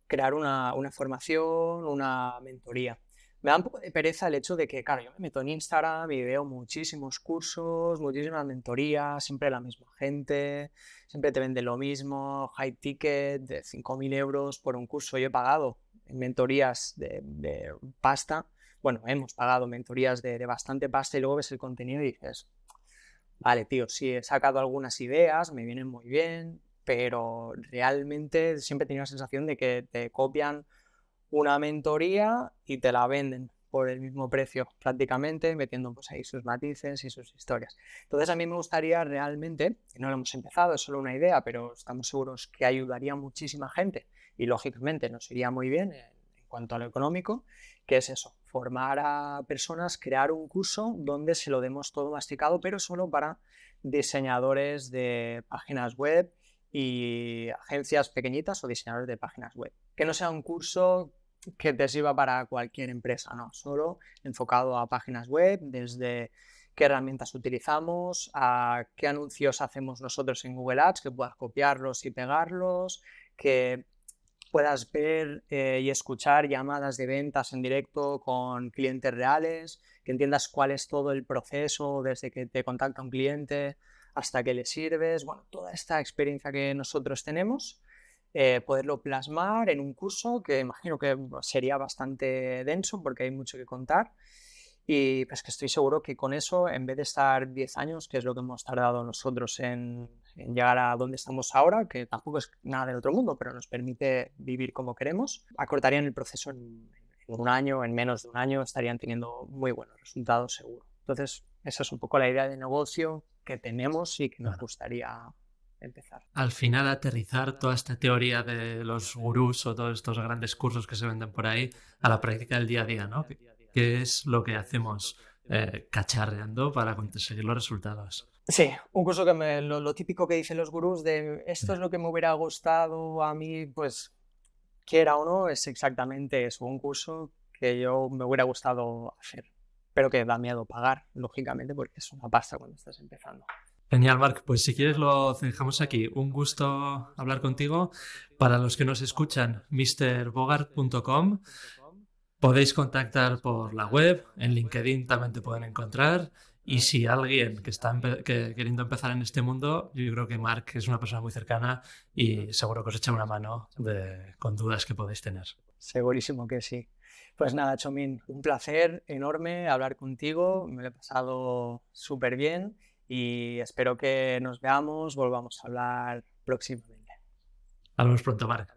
crear una formación, una mentoría. Me da un poco de pereza el hecho de que, claro, yo me meto en Instagram y veo muchísimos cursos, muchísimas mentorías, siempre la misma gente, siempre te vende lo mismo, high ticket de 5.000 euros por un curso. Yo he pagado mentorías de pasta, bueno, hemos pagado mentorías de bastante pasta y luego ves el contenido y dices, vale, tío, sí, he sacado algunas ideas, me vienen muy bien, pero realmente siempre he tenido la sensación de que te copian una mentoría y te la venden por el mismo precio prácticamente, metiendo pues ahí sus matices y sus historias. Entonces a mí me gustaría realmente, que no lo hemos empezado, es solo una idea, pero estamos seguros que ayudaría a muchísima gente y lógicamente nos iría muy bien en cuanto a lo económico, que es eso, formar a personas, crear un curso donde se lo demos todo masticado, pero solo para diseñadores de páginas web y agencias pequeñitas o diseñadores de páginas web. Que no sea un curso que te sirva para cualquier empresa, no, solo enfocado a páginas web, desde qué herramientas utilizamos, a qué anuncios hacemos nosotros en Google Ads, que puedas copiarlos y pegarlos, que puedas ver y escuchar llamadas de ventas en directo con clientes reales, que entiendas cuál es todo el proceso desde que te contacta un cliente hasta que le sirves, bueno, toda esta experiencia que nosotros tenemos. Poderlo plasmar en un curso que imagino que sería bastante denso porque hay mucho que contar y pues que estoy seguro que con eso, en vez de estar 10 años, que es lo que hemos tardado nosotros en llegar a donde estamos ahora, que tampoco es nada del otro mundo, pero nos permite vivir como queremos, acortarían el proceso en un año, en menos de un año estarían teniendo muy buenos resultados seguro. Entonces esa es un poco la idea de negocio que tenemos y que nos gustaría empezar. Al final, aterrizar toda esta teoría de los gurús o todos estos grandes cursos que se venden por ahí a la práctica del día a día, ¿no? ¿Qué es lo que hacemos cacharreando para conseguir los resultados? Sí, un curso que lo típico que dicen los gurús de esto es lo que me hubiera gustado a mí, pues quiera o no, es exactamente eso, un curso que yo me hubiera gustado hacer, pero que da miedo pagar, lógicamente, porque es una pasta cuando estás empezando. Genial, Marc. Pues si quieres lo dejamos aquí. Un gusto hablar contigo. Para los que nos escuchan, MrBogart.com. Podéis contactar por la web. En LinkedIn también te pueden encontrar. Y si alguien que está queriendo empezar en este mundo, yo creo que Marc es una persona muy cercana y seguro que os echa una mano con dudas que podéis tener. Segurísimo que sí. Pues nada, Chomín, un placer enorme hablar contigo. Me lo he pasado súper bien. Y espero que nos veamos, volvamos a hablar próximamente. Hablamos pronto, Marc.